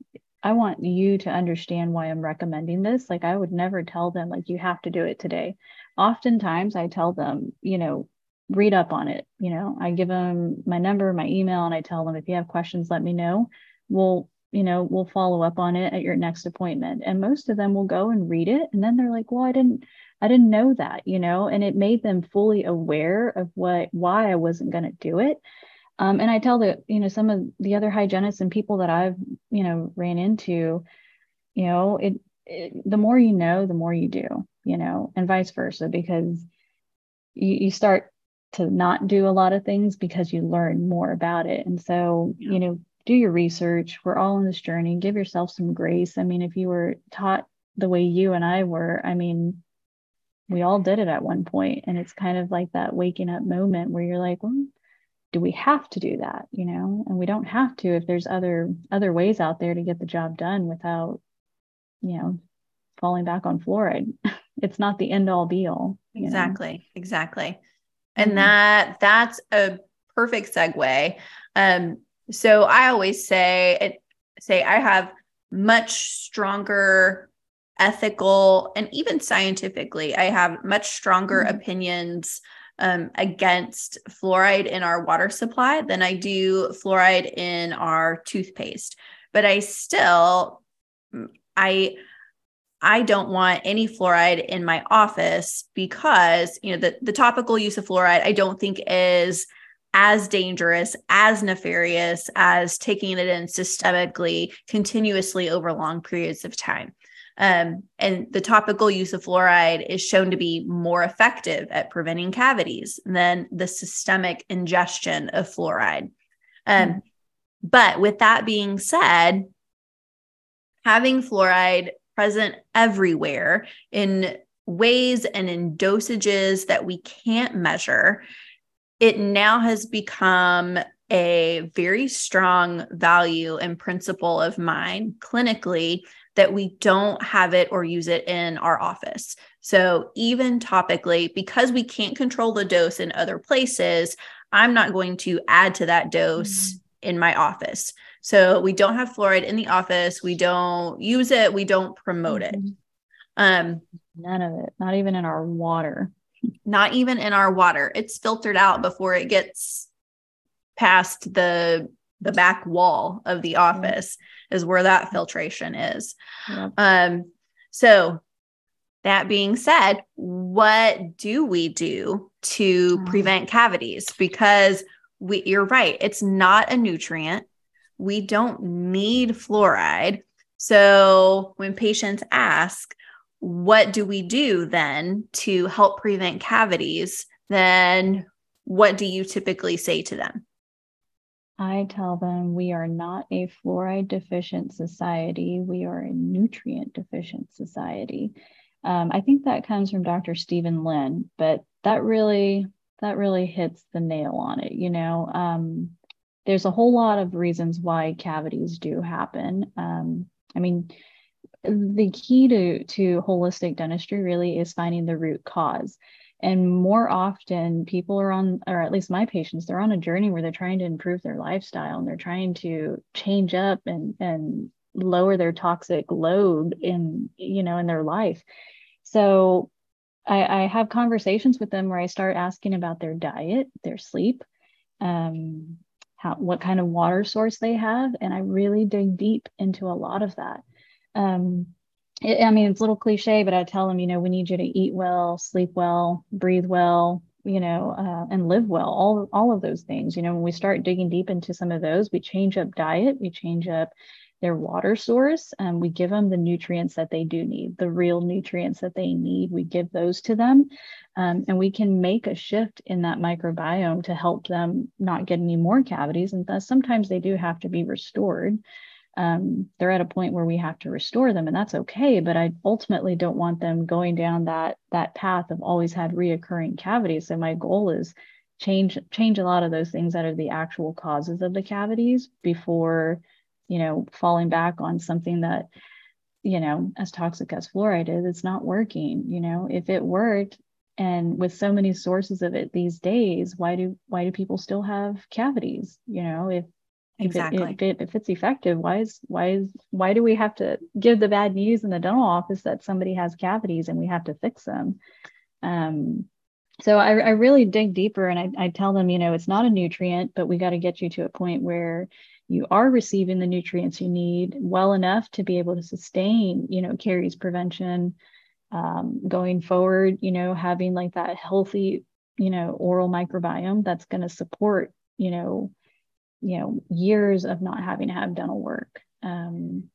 I want you to understand why I'm recommending this, like, I would never tell them, like, you have to do it today. Oftentimes I tell them, you know, read up on it. You know, I give them my number, my email, and I tell them, if you have questions, let me know. We'll follow up on it at your next appointment. And most of them will go and read it. And then they're like, well, I didn't know that, you know, and it made them fully aware of why I wasn't going to do it. And I tell some of the other hygienists and people that I've, you know, ran into, you know, it the more you know, the more you do, you know, and vice versa, because you start to not do a lot of things because you learn more about it. And so, yeah. You know, do your research. We're all on this journey. Give yourself some grace. I mean, if you were taught the way you and I were, I mean, we all did it at one point. And it's kind of like that waking up moment where you're like, well, do we have to do that? You know, and we don't have to, if there's other ways out there to get the job done without, you know, falling back on fluoride. It's not the end all be all. Exactly. Know? Exactly. And mm-hmm. that's a perfect segue. So I always say I have much stronger ethical, and even scientifically, I have much stronger mm-hmm. opinions against fluoride in our water supply than I do fluoride in our toothpaste. But I still, I don't want any fluoride in my office because, you know, the topical use of fluoride, I don't think is as dangerous, as nefarious as taking it in systemically, continuously over long periods of time. And the topical use of fluoride is shown to be more effective at preventing cavities than the systemic ingestion of fluoride. But with that being said, having fluoride present everywhere in ways and in dosages that we can't measure, it now has become a very strong value and principle of mine clinically that we don't have it or use it in our office. So even topically, because we can't control the dose in other places, I'm not going to add to that dose mm-hmm. in my office. So we don't have fluoride in the office. We don't use it. We don't promote mm-hmm. it. None of it, not even in our water. Not even in our water. It's filtered out before it gets past the back wall of the office mm-hmm. is where that filtration is. Mm-hmm. So that being said, what do we do to mm-hmm. prevent cavities? Because you're right. It's not a nutrient. We don't need fluoride. So when patients ask, what do we do then to help prevent cavities? Then what do you typically say to them? I tell them we are not a fluoride deficient society. We are a nutrient deficient society. I think that comes from Dr. Stephen Lynn, but that really hits the nail on it. You know, there's a whole lot of reasons why cavities do happen. I mean, the key to holistic dentistry really is finding the root cause. And more often people are on, or at least my patients, they're on a journey where they're trying to improve their lifestyle and they're trying to change up and lower their toxic load in, you know, in their life. So I have conversations with them where I start asking about their diet, their sleep, what kind of water source they have. And I really dig deep into a lot of that. I mean, it's a little cliche, but I tell them, you know, we need you to eat well, sleep well, breathe well, you know, and live well, all of those things. You know, when we start digging deep into some of those, we change up diet, we change up their water source, and we give them the nutrients that they do need, the real nutrients that they need. We give those to them, and we can make a shift in that microbiome to help them not get any more cavities. And thus, sometimes they do have to be restored. They're at a point where we have to restore them, and that's okay. But I ultimately don't want them going down that path of always had reoccurring cavities. So my goal is change a lot of those things that are the actual causes of the cavities before, you know, falling back on something that, you know, as toxic as fluoride is, it's not working. You know, if it worked, and with so many sources of it these days, why do people still have cavities? You know, If it's effective, why do we have to give the bad news in the dental office that somebody has cavities and we have to fix them? So I really dig deeper, and I tell them, you know, it's not a nutrient, but we got to get you to a point where you are receiving the nutrients you need well enough to be able to sustain, you know, caries prevention, going forward, you know, having like that healthy, you know, oral microbiome that's going to support, you know, years of not having to have dental work. You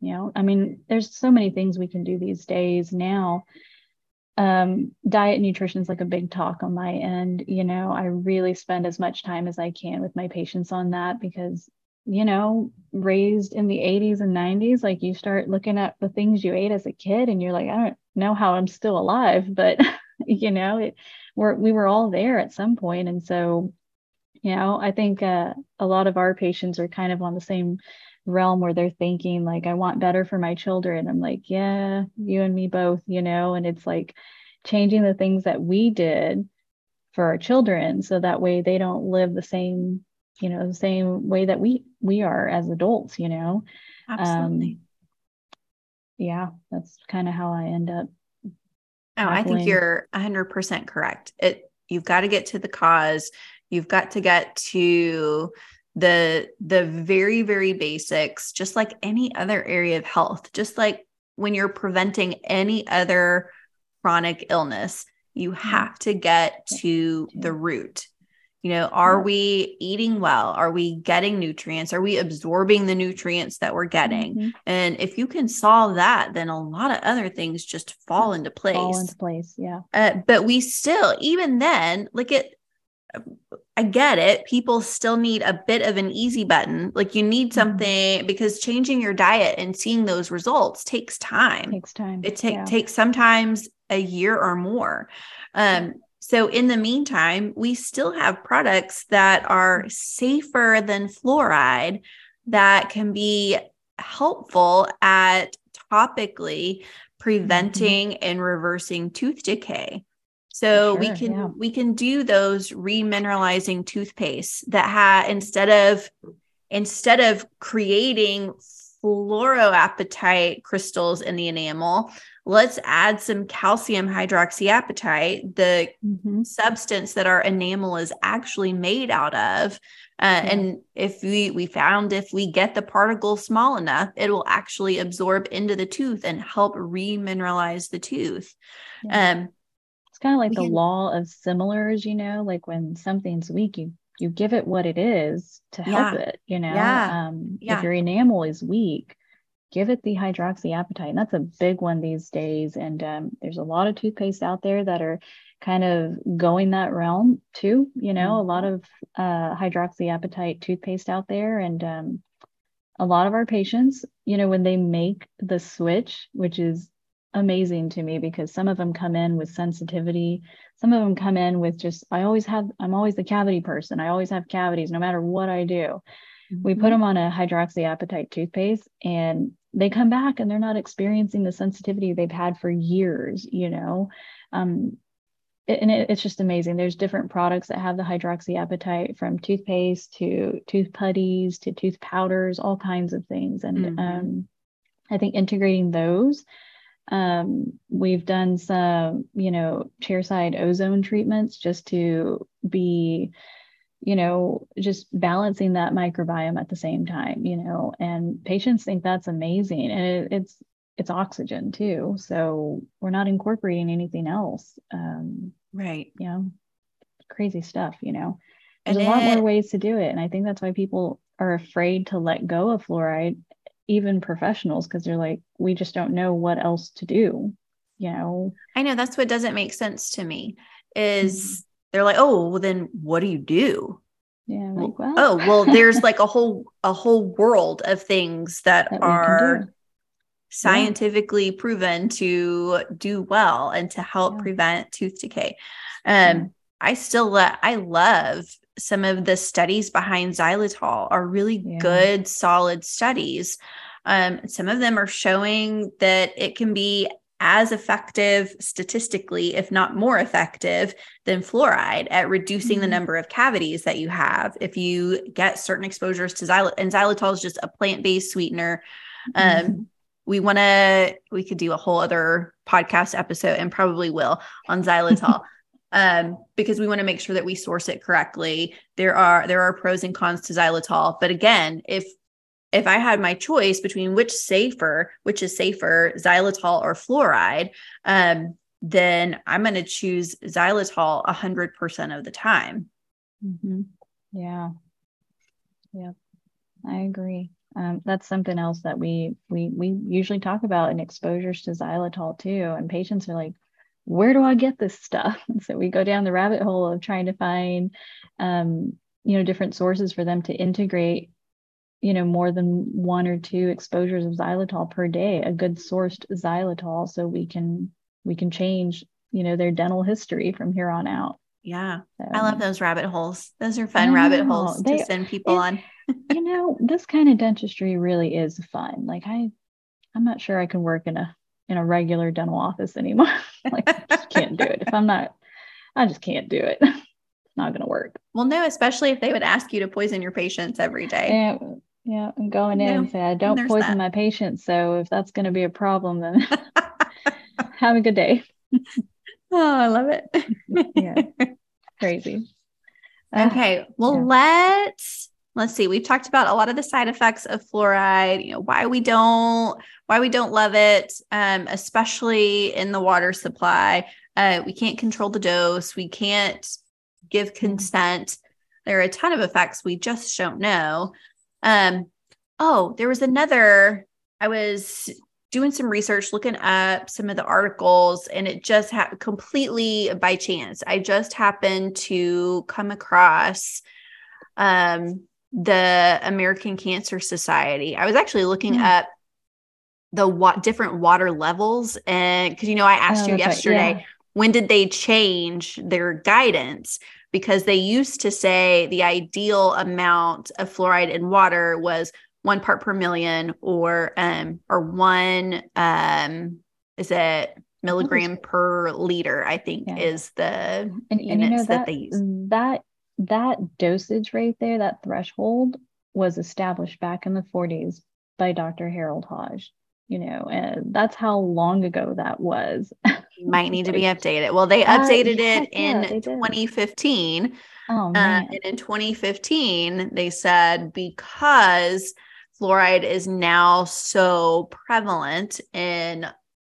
know, I mean, there's so many things we can do these days now. Diet and nutrition is like a big talk on my end. You know, I really spend as much time as I can with my patients on that because, you know, raised in the 80s and 90s, like you start looking at the things you ate as a kid and you're like, I don't know how I'm still alive, but you know, we were all there at some point. And so, you know, I think a lot of our patients are kind of on the same realm where they're thinking like, I want better for my children. I'm like, yeah, you and me both, you know, and it's like changing the things that we did for our children. So that way they don't live the same, you know, the same way that we are as adults, you know. Absolutely. Yeah, that's kind of how I end up. Oh, I think you're 100% correct. You've got to get to the cause. You've got to get to the very, very basics, just like any other area of health, just like when you're preventing any other chronic illness, you have to get to the root. You know, are we eating well? Are we getting nutrients? Are we absorbing the nutrients that we're getting? Mm-hmm. And if you can solve that, then a lot of other things just fall into place. Yeah. But we still, even then, I get it. People still need a bit of an easy button. Like you need something, because changing your diet and seeing those results takes time. It takes sometimes a year or more. So in the meantime, we still have products that are safer than fluoride that can be helpful at topically preventing and reversing tooth decay. So we can do those remineralizing toothpaste that instead of creating fluoroapatite crystals in the enamel, let's add some calcium hydroxyapatite, the substance that our enamel is actually made out of. And if we found, if we get the particle small enough, it will actually absorb into the tooth and help remineralize the tooth. Yeah. Kind of like the law of similars, you know, like when something's weak, you give it what it is to help it, you know. If your enamel is weak, give it the hydroxyapatite, and that's a big one these days. And there's a lot of toothpaste out there that are kind of going that realm too, you know. A lot of hydroxyapatite toothpaste out there, and a lot of our patients, you know, when they make the switch, which is amazing to me, because some of them come in with sensitivity. Some of them come in with just, I'm always the cavity person. I always have cavities no matter what I do. Mm-hmm. We put them on a hydroxyapatite toothpaste and they come back and they're not experiencing the sensitivity they've had for years, you know? It's just amazing. There's different products that have the hydroxyapatite, from toothpaste to tooth putties to tooth powders, all kinds of things. And mm-hmm. I think integrating those, we've done some, chairside ozone treatments just to be, just balancing that microbiome at the same time, and patients think that's amazing. And it's oxygen too. So we're not incorporating anything else. Right. Crazy stuff, there's a lot more ways to do it. And I think that's why people are afraid to let go of fluoride, even professionals, because they're like, we just don't know what else to do. I know that's what doesn't make sense to me is mm-hmm. they're like, oh, well then what do you do? Yeah. Like, well. Oh, well, there's like a whole world of things that are scientifically proven to do well and to help prevent tooth decay. I love some of the studies behind xylitol are really good, solid studies. Some of them are showing that it can be as effective statistically, if not more effective than fluoride at reducing mm-hmm. the number of cavities that you have if you get certain exposures to xylitol. And xylitol is just a plant-based sweetener. Mm-hmm. We could do a whole other podcast episode, and probably will, on xylitol. Because we want to make sure that we source it correctly. There are pros and cons to xylitol, but again, if I had my choice between which is safer, xylitol or fluoride, then I'm going to choose xylitol 100% of the time. Mm-hmm. Yeah. Yeah. I agree. That's something else that we usually talk about in exposures to xylitol too. And patients are like, where do I get this stuff? And so we go down the rabbit hole of trying to find, different sources for them to integrate, more than one or two exposures of xylitol per day, a good sourced xylitol. So we can change, their dental history from here on out. Yeah. So, I love those rabbit holes. Those are fun rabbit holes to send people on. This kind of dentistry really is fun. Like I'm not sure I can work in a regular dental office anymore. Like I just can't do it. I just can't do it. It's not going to work. Well, no, especially if they would ask you to poison your patients every day. Yeah. I'm going in and say, I don't poison my patients. So if that's going to be a problem, then have a good day. Oh, I love it. Yeah. Crazy. Okay. Well, let's see. We've talked about a lot of the side effects of fluoride, why we don't love it, especially in the water supply. We can't control the dose. We can't give consent. There are a ton of effects we just don't know. There was another, I was doing some research, looking up some of the articles, and it just happened completely by chance. I just happened to come across the American Cancer Society. I was actually looking up the different water levels, and because I asked you yesterday, when did they change their guidance? Because they used to say the ideal amount of fluoride in water was 1 part per million or 1 milligram per liter, I think is the units that they use. That dosage right there, that threshold, was established back in the 40s by Dr. Harold Hodge, and that's how long ago that was. Might need to be updated. Well, they updated it in 2015. Oh, man. And in 2015, they said, because fluoride is now so prevalent in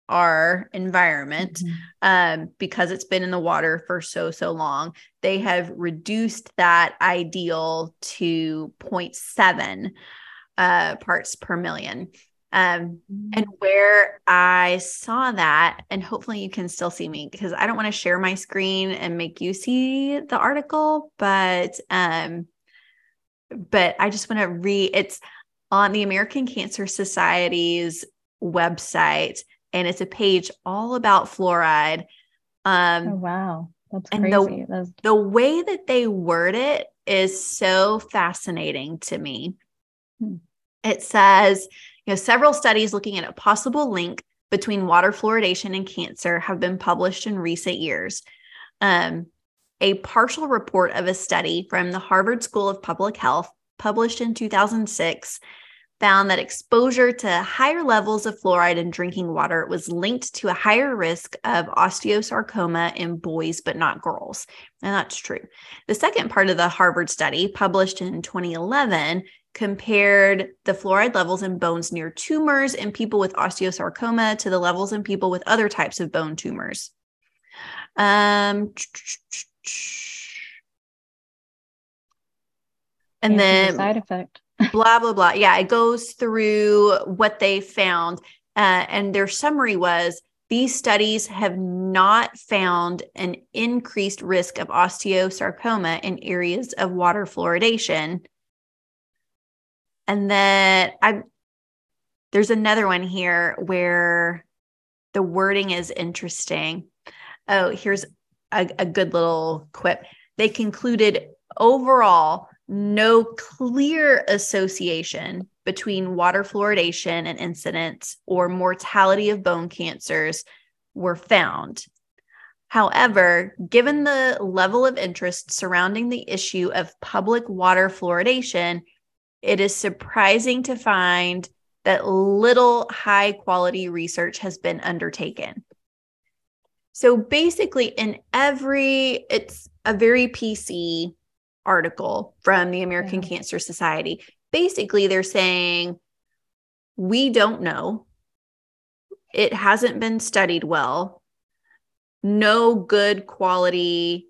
our environment, mm-hmm. Because it's been in the water for so long, they have reduced that ideal to 0.7 parts per million. And where I saw that, and hopefully you can still see me because I don't want to share my screen and make you see the article, but I just want to it's on the American Cancer Society's website. and it's a page all about fluoride. Oh, wow. That's crazy. And the way that they word it is so fascinating to me. Hmm. It says, you know, several studies looking at a possible link between water fluoridation and cancer have been published in recent years. A partial report of a study from the Harvard School of Public Health published in 2006 found that exposure to higher levels of fluoride in drinking water was linked to a higher risk of osteosarcoma in boys, but not girls. And that's true. The second part of the Harvard study, published in 2011, compared the fluoride levels in bones near tumors in people with osteosarcoma to the levels in people with other types of bone tumors. And then side effect. Blah, blah, blah. Yeah, it goes through what they found. And their summary was, these studies have not found an increased risk of osteosarcoma in areas of water fluoridation. And then there's another one here where the wording is interesting. Oh, here's a good little quip. They concluded overall, no clear association between water fluoridation and incidence or mortality of bone cancers were found. However, given the level of interest surrounding the issue of public water fluoridation, it is surprising to find that little high-quality research has been undertaken. So basically, it's a very PC article from the American Cancer Society. Basically, they're saying, we don't know. It hasn't been studied well. No good quality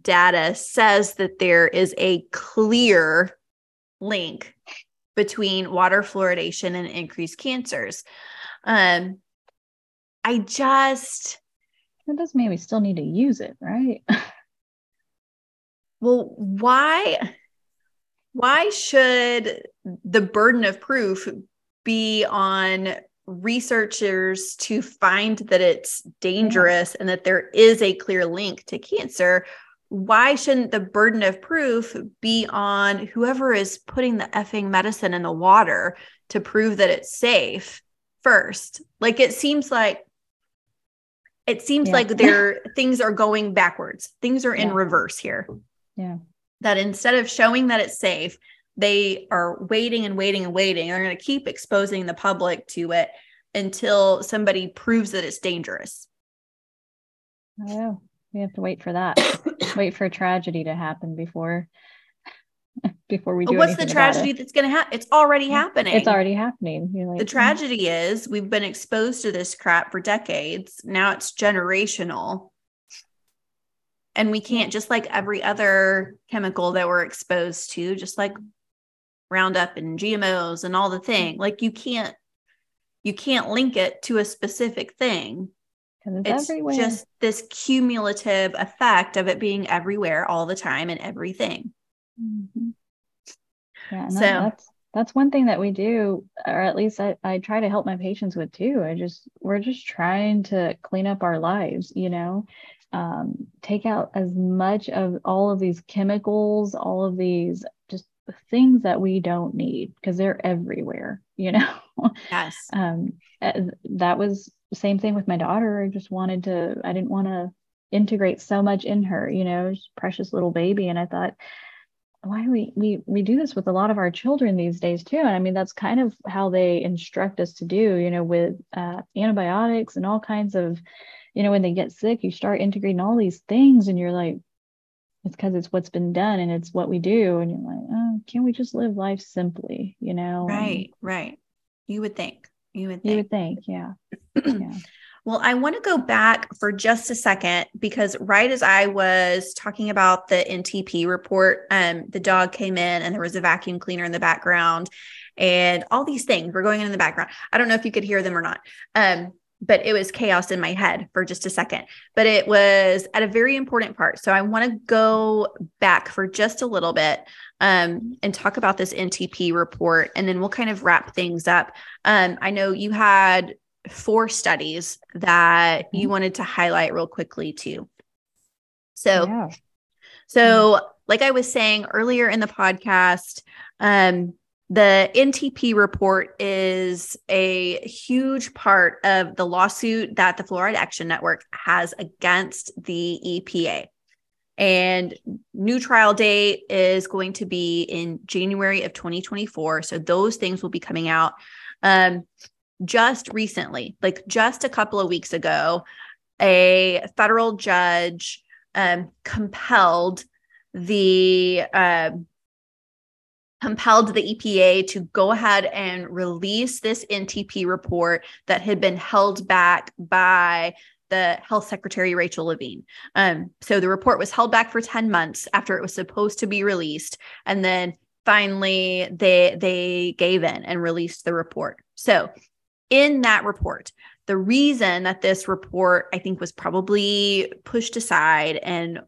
data says that there is a clear link between water fluoridation and increased cancers. That doesn't mean we still need to use it, right? Well, why should the burden of proof be on researchers to find that it's dangerous and that there is a clear link to cancer? Why shouldn't the burden of proof be on whoever is putting the effing medicine in the water to prove that it's safe first? Like, it seems like things are going backwards. Things are in reverse here. Yeah. That instead of showing that it's safe, they are waiting and waiting and waiting. They're going to keep exposing the public to it until somebody proves that it's dangerous. Oh, we have to wait for that. Wait for a tragedy to happen before we do. What's the tragedy that's going to happen? It's already happening. It's already happening. The tragedy is we've been exposed to this crap for decades. Now it's generational. And we can't, just like every other chemical that we're exposed to, just like Roundup and GMOs and all the thing, like you can't link it to a specific thing. It's everywhere. Just this cumulative effect of it being everywhere all the time and everything. Mm-hmm. Yeah, so that's one thing that we do, or at least I try to help my patients with too. We're just trying to clean up our lives, take out as much of all of these chemicals, all of these just things that we don't need because they're everywhere, Yes. That was the same thing with my daughter. I didn't want to integrate so much in her, she's a precious little baby. And I thought, why we do this with a lot of our children these days too. And I mean, that's kind of how they instruct us to do, with antibiotics and all kinds of, when they get sick, you start integrating all these things and you're like, it's because it's what's been done and it's what we do. And you're like, oh, can't we just live life simply, Right, right. You would think. Yeah. Well, I want to go back for just a second because right as I was talking about the NTP report, the dog came in and there was a vacuum cleaner in the background and all these things were going in the background. I don't know if you could hear them or not, but it was chaos in my head for just a second, but it was at a very important part. So I want to go back for just a little bit and talk about this NTP report, and then we'll kind of wrap things up. I know you had four studies that you wanted to highlight real quickly too. So like I was saying earlier in the podcast, the NTP report is a huge part of the lawsuit that the Fluoride Action Network has against the EPA. And new trial date is going to be in January of 2024. So those things will be coming out just recently, like just a couple of weeks ago, a federal judge compelled the EPA to go ahead and release this NTP report that had been held back by the Health Secretary, Rachel Levine. So the report was held back for 10 months after it was supposed to be released. And then finally they gave in and released the report. So in that report, the reason that this report, I think, was probably pushed aside and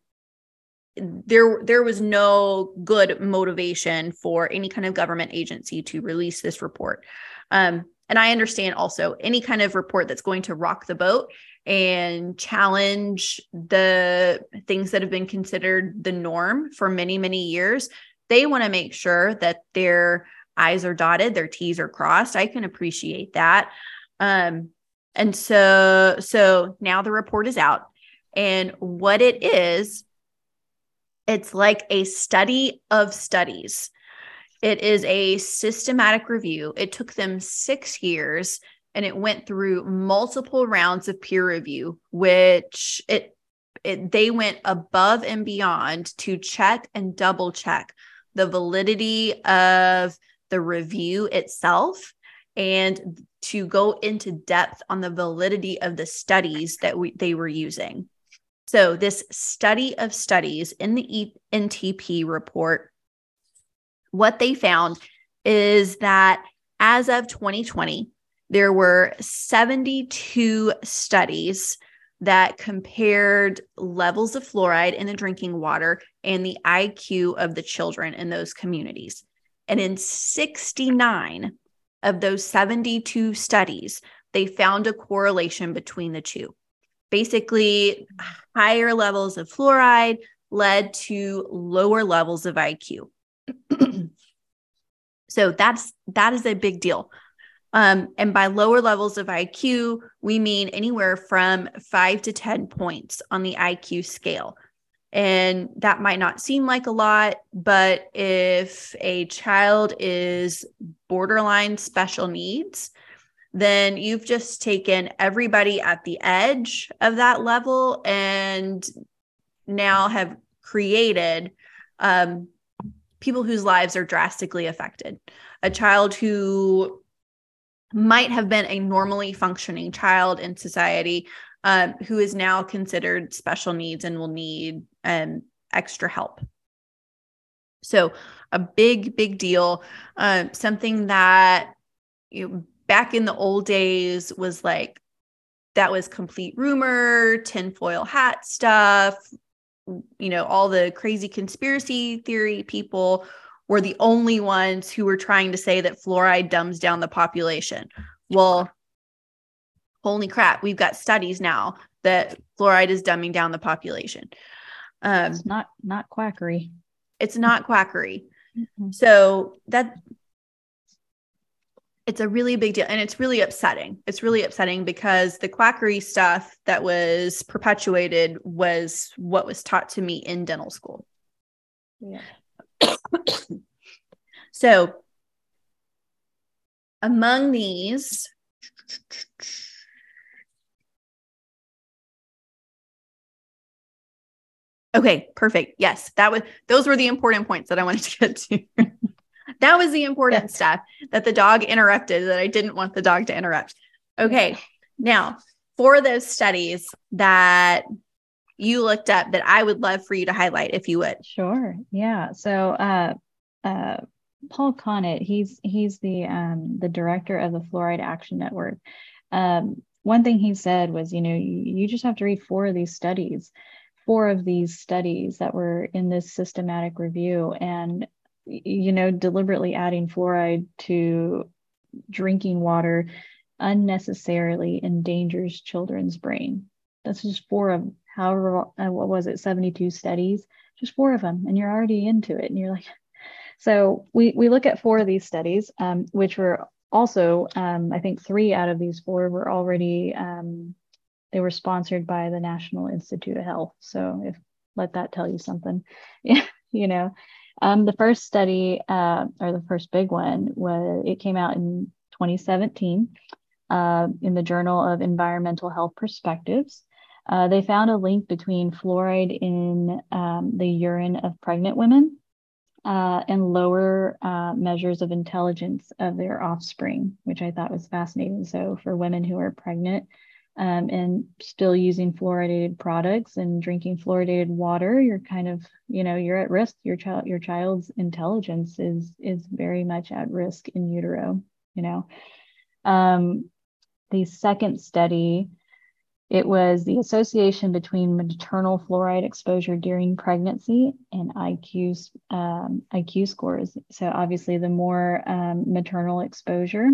there was no good motivation for any kind of government agency to release this report. And I understand also any kind of report that's going to rock the boat and challenge the things that have been considered the norm for many, many years. They want to make sure that their I's are dotted, their T's are crossed. I can appreciate that. And so now the report is out, and what it is, it's like a study of studies. It is a systematic review. It took them 6 years, and it went through multiple rounds of peer review, which they went above and beyond to check and double check the validity of the review itself and to go into depth on the validity of the studies that they were using. So this study of studies in the NTP report, what they found is that as of 2020, there were 72 studies that compared levels of fluoride in the drinking water and the IQ of the children in those communities. And in 69 of those 72 studies, they found a correlation between the two. Basically, higher levels of fluoride led to lower levels of IQ. So that is a big deal. And by lower levels of IQ, we mean anywhere from 5 to 10 points on the IQ scale. And that might not seem like a lot, but if a child is borderline special needs, then you've just taken everybody at the edge of that level and now have created people whose lives are drastically affected. A child who might have been a normally functioning child in society, who is now considered special needs and will need extra help. So a big, big deal. Something that back in the old days was like, that was complete rumor, tinfoil hat stuff, all the crazy conspiracy theory people were the only ones who were trying to say that fluoride dumbs down the population. Well, holy crap, we've got studies now that fluoride is dumbing down the population. It's not quackery. It's not quackery. Mm-hmm. So it's a really big deal. And it's really upsetting. It's really upsetting because the quackery stuff that was perpetuated was what was taught to me in dental school. Yeah. So among these, okay, perfect. Yes, those were the important points that I wanted to get to. That was the important stuff that the dog interrupted, that I didn't want the dog to interrupt. Okay. Now, for those studies that you looked up that I would love for you to highlight, if you would. Sure. Yeah. So, Paul Connett, he's the director of the Fluoride Action Network. One thing he said was, you just have to read four of these studies that were in this systematic review, and, deliberately adding fluoride to drinking water unnecessarily endangers children's brain. That's just four of however, what was it, 72 studies, just four of them, and you're already into it. And you're like, so we look at four of these studies, which were also, I think three out of these four were already, they were sponsored by the National Institute of Health. So if let that tell you something, you know. The first study, or the first big one, was it came out in 2017 in the Journal of Environmental Health Perspectives. They found a link between fluoride in the urine of pregnant women and lower measures of intelligence of their offspring, which I thought was fascinating. So for women who are pregnant and still using fluoridated products and drinking fluoridated water, you're kind of, you know, you're at risk. Your child's intelligence is very much at risk in utero, you know. The second study, it was the association between maternal fluoride exposure during pregnancy and IQ scores. So obviously the more maternal exposure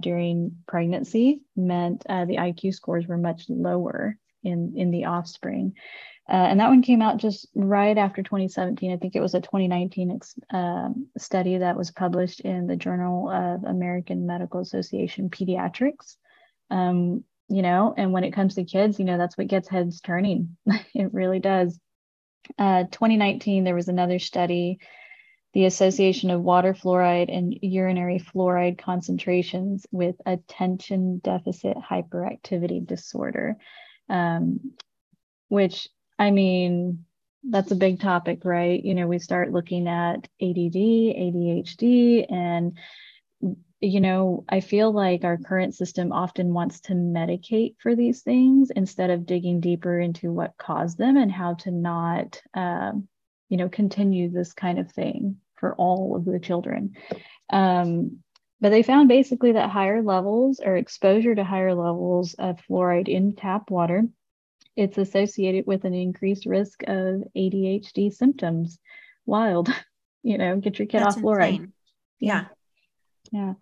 during pregnancy meant the IQ scores were much lower in the offspring. And that one came out just right after 2017. I think it was a 2019 study that was published in the Journal of American Medical Association Pediatrics. You know, and when it comes to kids, you know, that's what gets heads turning. It really does. 2019, there was another study, the association of water fluoride and urinary fluoride concentrations with attention deficit hyperactivity disorder, which, I mean, that's a big topic, right? You know, we start looking at ADD, ADHD, and you know, I feel like our current system often wants to medicate for these things instead of digging deeper into what caused them and how to not, you know, continue this kind of thing for all of the children. But they found basically that higher levels or exposure to higher levels of fluoride in tap water, it's associated with an increased risk of ADHD symptoms. Wild, you know, get your kid off fluoride. Yeah. Yeah.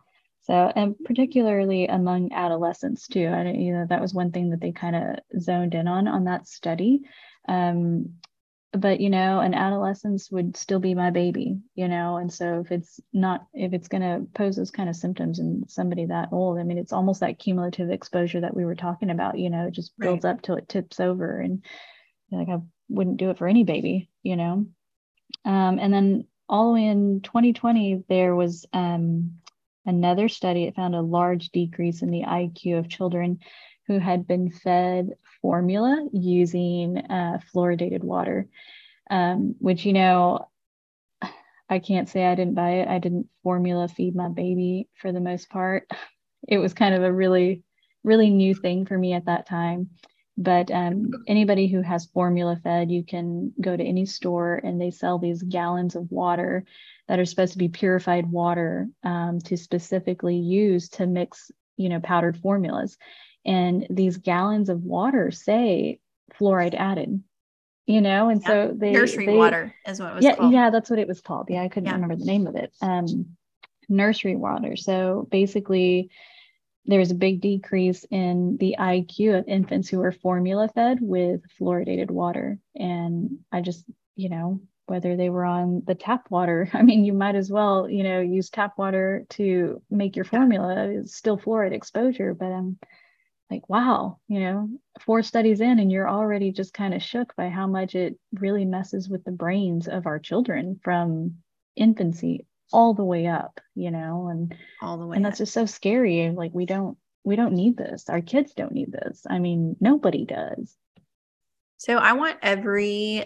So, and particularly among adolescents too, I don't, you know, that was one thing that they kind of zoned in on that study. But, you know, an adolescence would still be my baby, you know? And so if it's not, if it's going to pose those kind of symptoms in somebody that old, I mean, it's almost that cumulative exposure that we were talking about, you know, it just builds up till it tips over, and like, I wouldn't do it for any baby, you know? And then all in 2020, there was, another study, it found a large decrease in the IQ of children who had been fed formula using fluoridated water, which, you know, I can't say I didn't buy it. I didn't formula feed my baby for the most part. It was kind of a really, really new thing for me at that time. But anybody who has formula fed, you can go to any store and they sell these gallons of water that are supposed to be purified water to specifically use to mix, you know, powdered formulas. And these gallons of water say fluoride added, you know, and so they nursery water is what it was called. Yeah, that's what it was called. Yeah, I couldn't remember the name of it. Nursery water. So basically, there's a big decrease in the IQ of infants who are formula fed with fluoridated water. And I just, you know, whether they were on the tap water, I mean, you might as well, you know, use tap water to make your formula. It's still fluoride exposure, but I'm like, wow, you know, four studies in and you're already just kind of shook by how much it really messes with the brains of our children from infancy all the way up, you know, and all the way. And that's just so scary. Like, we don't need this. Our kids don't need this. I mean, nobody does. So I want every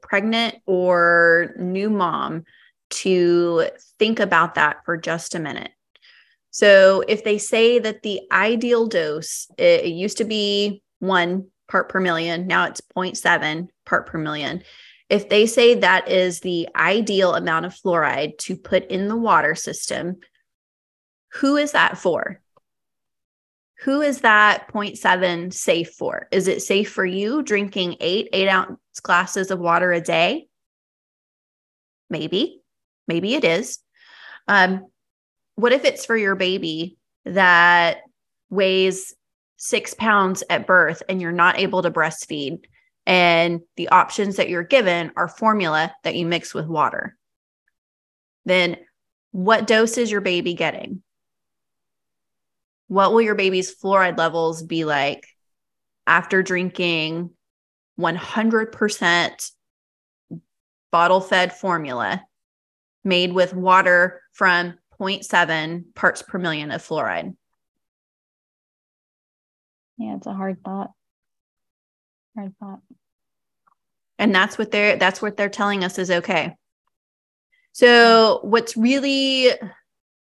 pregnant or new mom to think about that for just a minute. So if they say that the ideal dose, it used to be 1 part per million. Now it's 0.7 part per million. If they say that is the ideal amount of fluoride to put in the water system, who is that for? Who is that 0.7 safe for? Is it safe for you drinking 8 8-ounce glasses of water a day? Maybe it is. What if it's for your baby that weighs 6 pounds at birth and you're not able to breastfeed, and the options that you're given are formula that you mix with water, then what dose is your baby getting? What will your baby's fluoride levels be like after drinking 100% bottle-fed formula made with water from 0.7 parts per million of fluoride? Yeah, it's a hard thought. Hard thought. And that's what they're telling us is okay. So what's really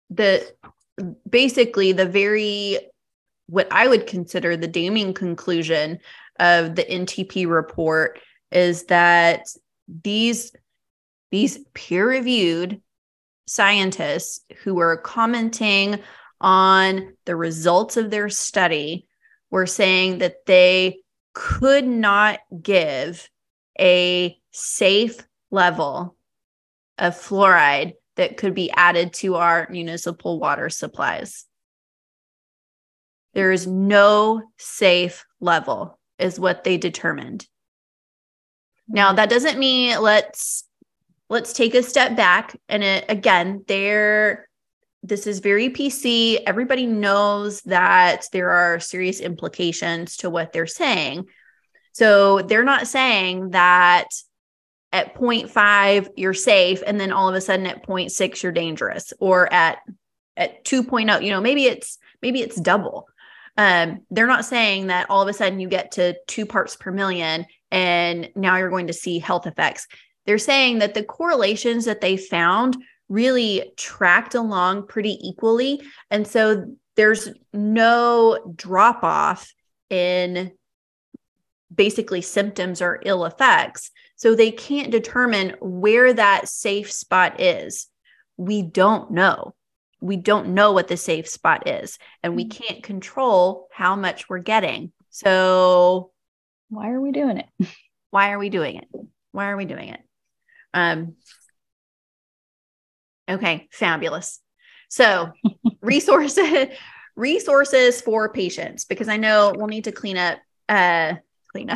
what I would consider the damning conclusion of the NTP report is that these peer-reviewed scientists who were commenting on the results of their study were saying that they could not give a safe level of fluoride that could be added to our municipal water supplies. There is no safe level, is what they determined. Now, that doesn't mean let's take a step back. And this is very PC. Everybody knows that there are serious implications to what they're saying. So they're not saying that at 0.5, you're safe, and then all of a sudden at 0.6, you're dangerous, or at 2.0, maybe it's double. They're not saying that all of a sudden you get to 2 parts per million and now you're going to see health effects. They're saying that the correlations that they found really tracked along pretty equally. And so there's no drop off in basically symptoms or ill effects. So they can't determine where that safe spot is. We don't know. We don't know what the safe spot is, and we can't control how much we're getting. So why are we doing it? Okay. Fabulous. So resources for patients, because I know we'll need to clean up. We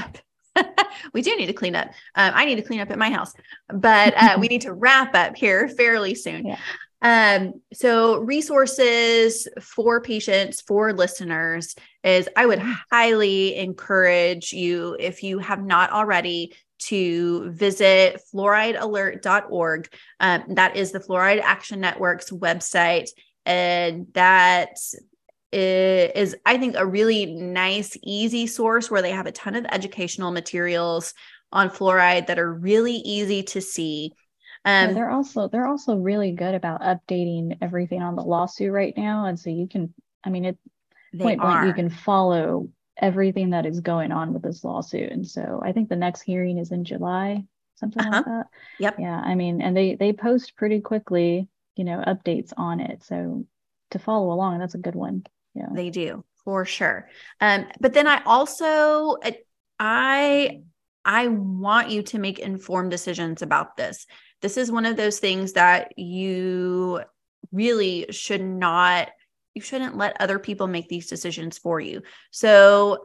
do need to clean up. I need to clean up at my house, but we need to wrap up here fairly soon. Yeah. So resources for patients, for listeners, is I would highly encourage you, if you have not already, to visit fluoridealert.org. That is the Fluoride Action Network's website. And that is, I think, a really nice, easy source where they have a ton of educational materials on fluoride that are really easy to see. They're also really good about updating everything on the lawsuit right now. And so you can, you can follow everything that is going on with this lawsuit. And so I think the next hearing is in July, something like that. Yep. Yeah. And they post pretty quickly, updates on it. So to follow along, that's a good one. Yeah, they do for sure. But then I also, I want you to make informed decisions about this. This is one of those things that you really shouldn't let other people make these decisions for you. So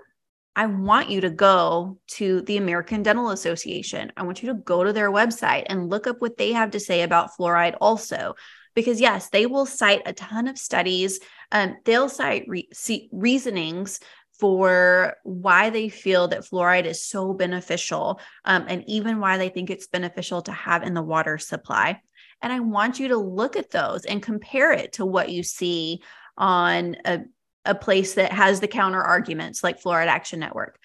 I want you to go to the American Dental Association. I want you to go to their website and look up what they have to say about fluoride also, because yes, they will cite a ton of studies. They'll cite reasonings for why they feel that fluoride is so beneficial, and even why they think it's beneficial to have in the water supply. And I want you to look at those and compare it to what you see on a place that has the counter arguments like Fluoride Action Network.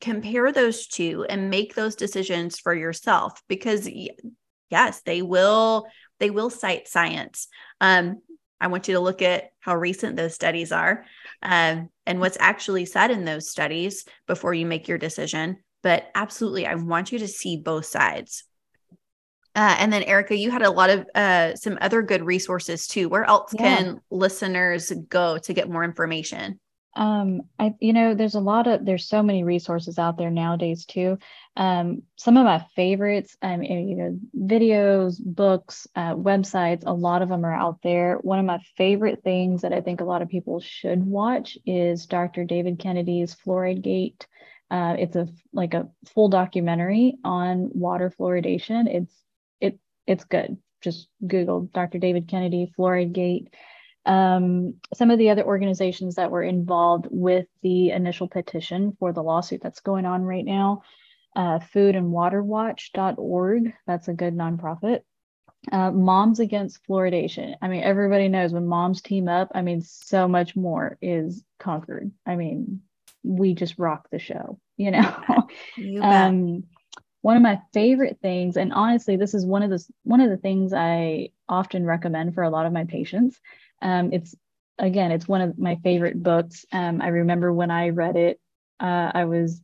Compare those two and make those decisions for yourself, because yes, they will cite science. I want you to look at how recent those studies are, and what's actually said in those studies before you make your decision. But absolutely, I want you to see both sides. And then Erica, you had a lot of some other good resources too. Where else can listeners go to get more information? There's a lot of, there's so many resources out there nowadays too. Some of my favorites, videos, books, websites, a lot of them are out there. One of my favorite things that I think a lot of people should watch is Dr. David Kennedy's Fluoride Gate. It's a full documentary on water fluoridation. It's good. Just Google Dr. David Kennedy, Fluoride Gate. Some of the other organizations that were involved with the initial petition for the lawsuit that's going on right now, Food and Water Watch.org, that's a good nonprofit. Moms Against Fluoridation. Everybody knows when moms team up, so much more is conquered. We just rock the show, You bet. One of my favorite things, and honestly, this is one of the things I often recommend for a lot of my patients. It's one of my favorite books. I remember when I read it, I was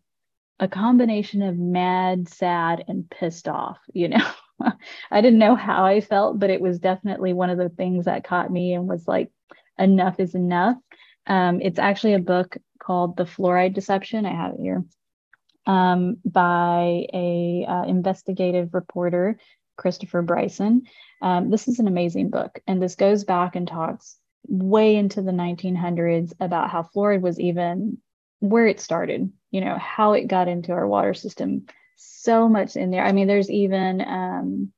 a combination of mad, sad, and pissed off. I didn't know how I felt, but it was definitely one of the things that caught me and was like, enough is enough. It's actually a book called The Fluoride Deception. I have it here. By a investigative reporter, Christopher Bryson. This is an amazing book. And this goes back and talks way into the 1900s about how fluoride was even where it started, how it got into our water system. So much in there. There's even,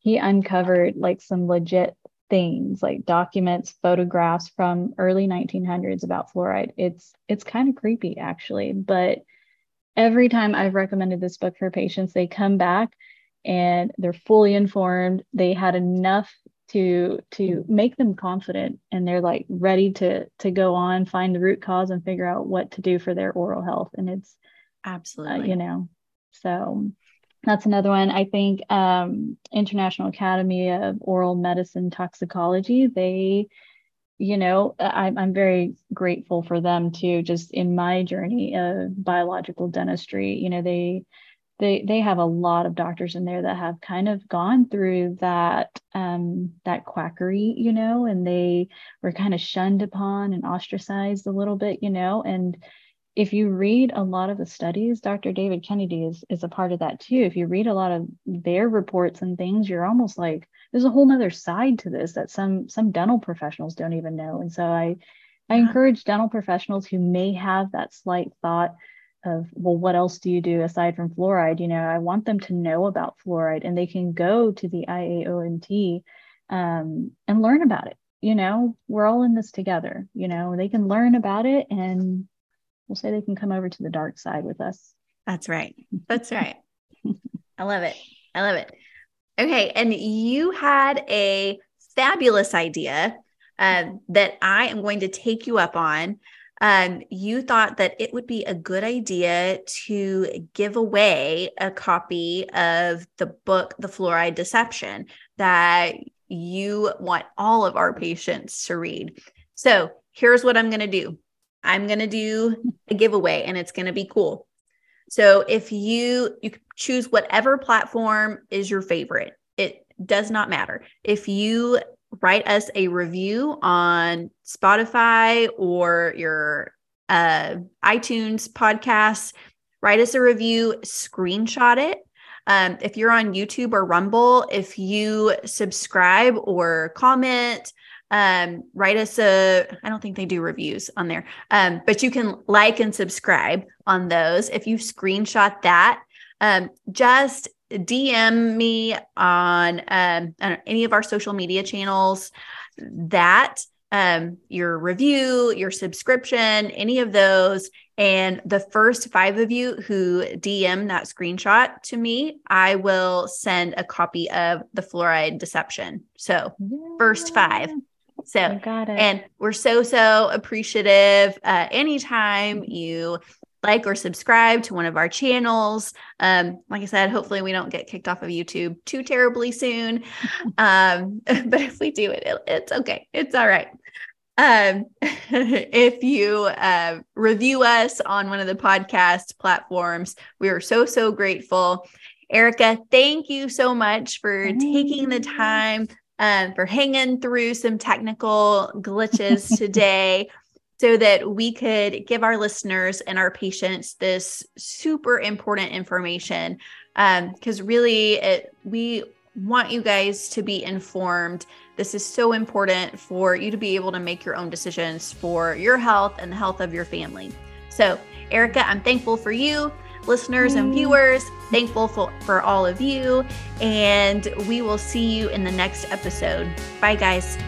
he uncovered some legit things, documents, photographs from early 1900s about fluoride. It's kind of creepy actually, but every time I've recommended this book for patients, they come back and they're fully informed. They had enough to make them confident, and they're ready to go on, find the root cause, and figure out what to do for their oral health. And it's absolutely, so that's another one. I think International Academy of Oral Medicine Toxicology, they I'm very grateful for them too, just in my journey of biological dentistry. They have a lot of doctors in there that have kind of gone through that quackery, and they were kind of shunned upon and ostracized a little bit, and if you read a lot of the studies, Dr. David Kennedy is a part of that too. If you read a lot of their reports and things, you're almost like, there's a whole nother side to this that some dental professionals don't even know. And so I encourage dental professionals who may have that slight thought of, well, what else do you do aside from fluoride? I want them to know about fluoride, and they can go to the IAOMT and learn about it. We're all in this together. They can learn about it, and we'll say they can come over to the dark side with us. That's right. That's right. I love it. Okay. And you had a fabulous idea that I am going to take you up on. You thought that it would be a good idea to give away a copy of the book, The Fluoride Deception, that you want all of our patients to read. So here's what I'm going to do. I'm going to do a giveaway, and it's going to be cool. So if you can choose whatever platform is your favorite, it does not matter. If you write us a review on Spotify or your iTunes podcasts, write us a review, screenshot it. If you're on YouTube or Rumble, if you subscribe or comment, write us I don't think they do reviews on there. But you can like and subscribe on those. If you screenshot that, just DM me on, any of our social media channels, that, your review, your subscription, any of those. And the first 5 of you who DM that screenshot to me, I will send a copy of The Fluoride Deception. So first 5. So, and we're so appreciative. Anytime you like or subscribe to one of our channels. Like I said, hopefully we don't get kicked off of YouTube too terribly soon. But if we do it's okay. It's all right. If you review us on one of the podcast platforms, we are so grateful. Erica, thank you so much for taking the time, for hanging through some technical glitches today. so that we could give our listeners and our patients this super important information. Because really, we want you guys to be informed. This is so important for you to be able to make your own decisions for your health and the health of your family. So, Erica, I'm thankful for you, listeners and viewers, thankful for all of you. And we will see you in the next episode. Bye, guys.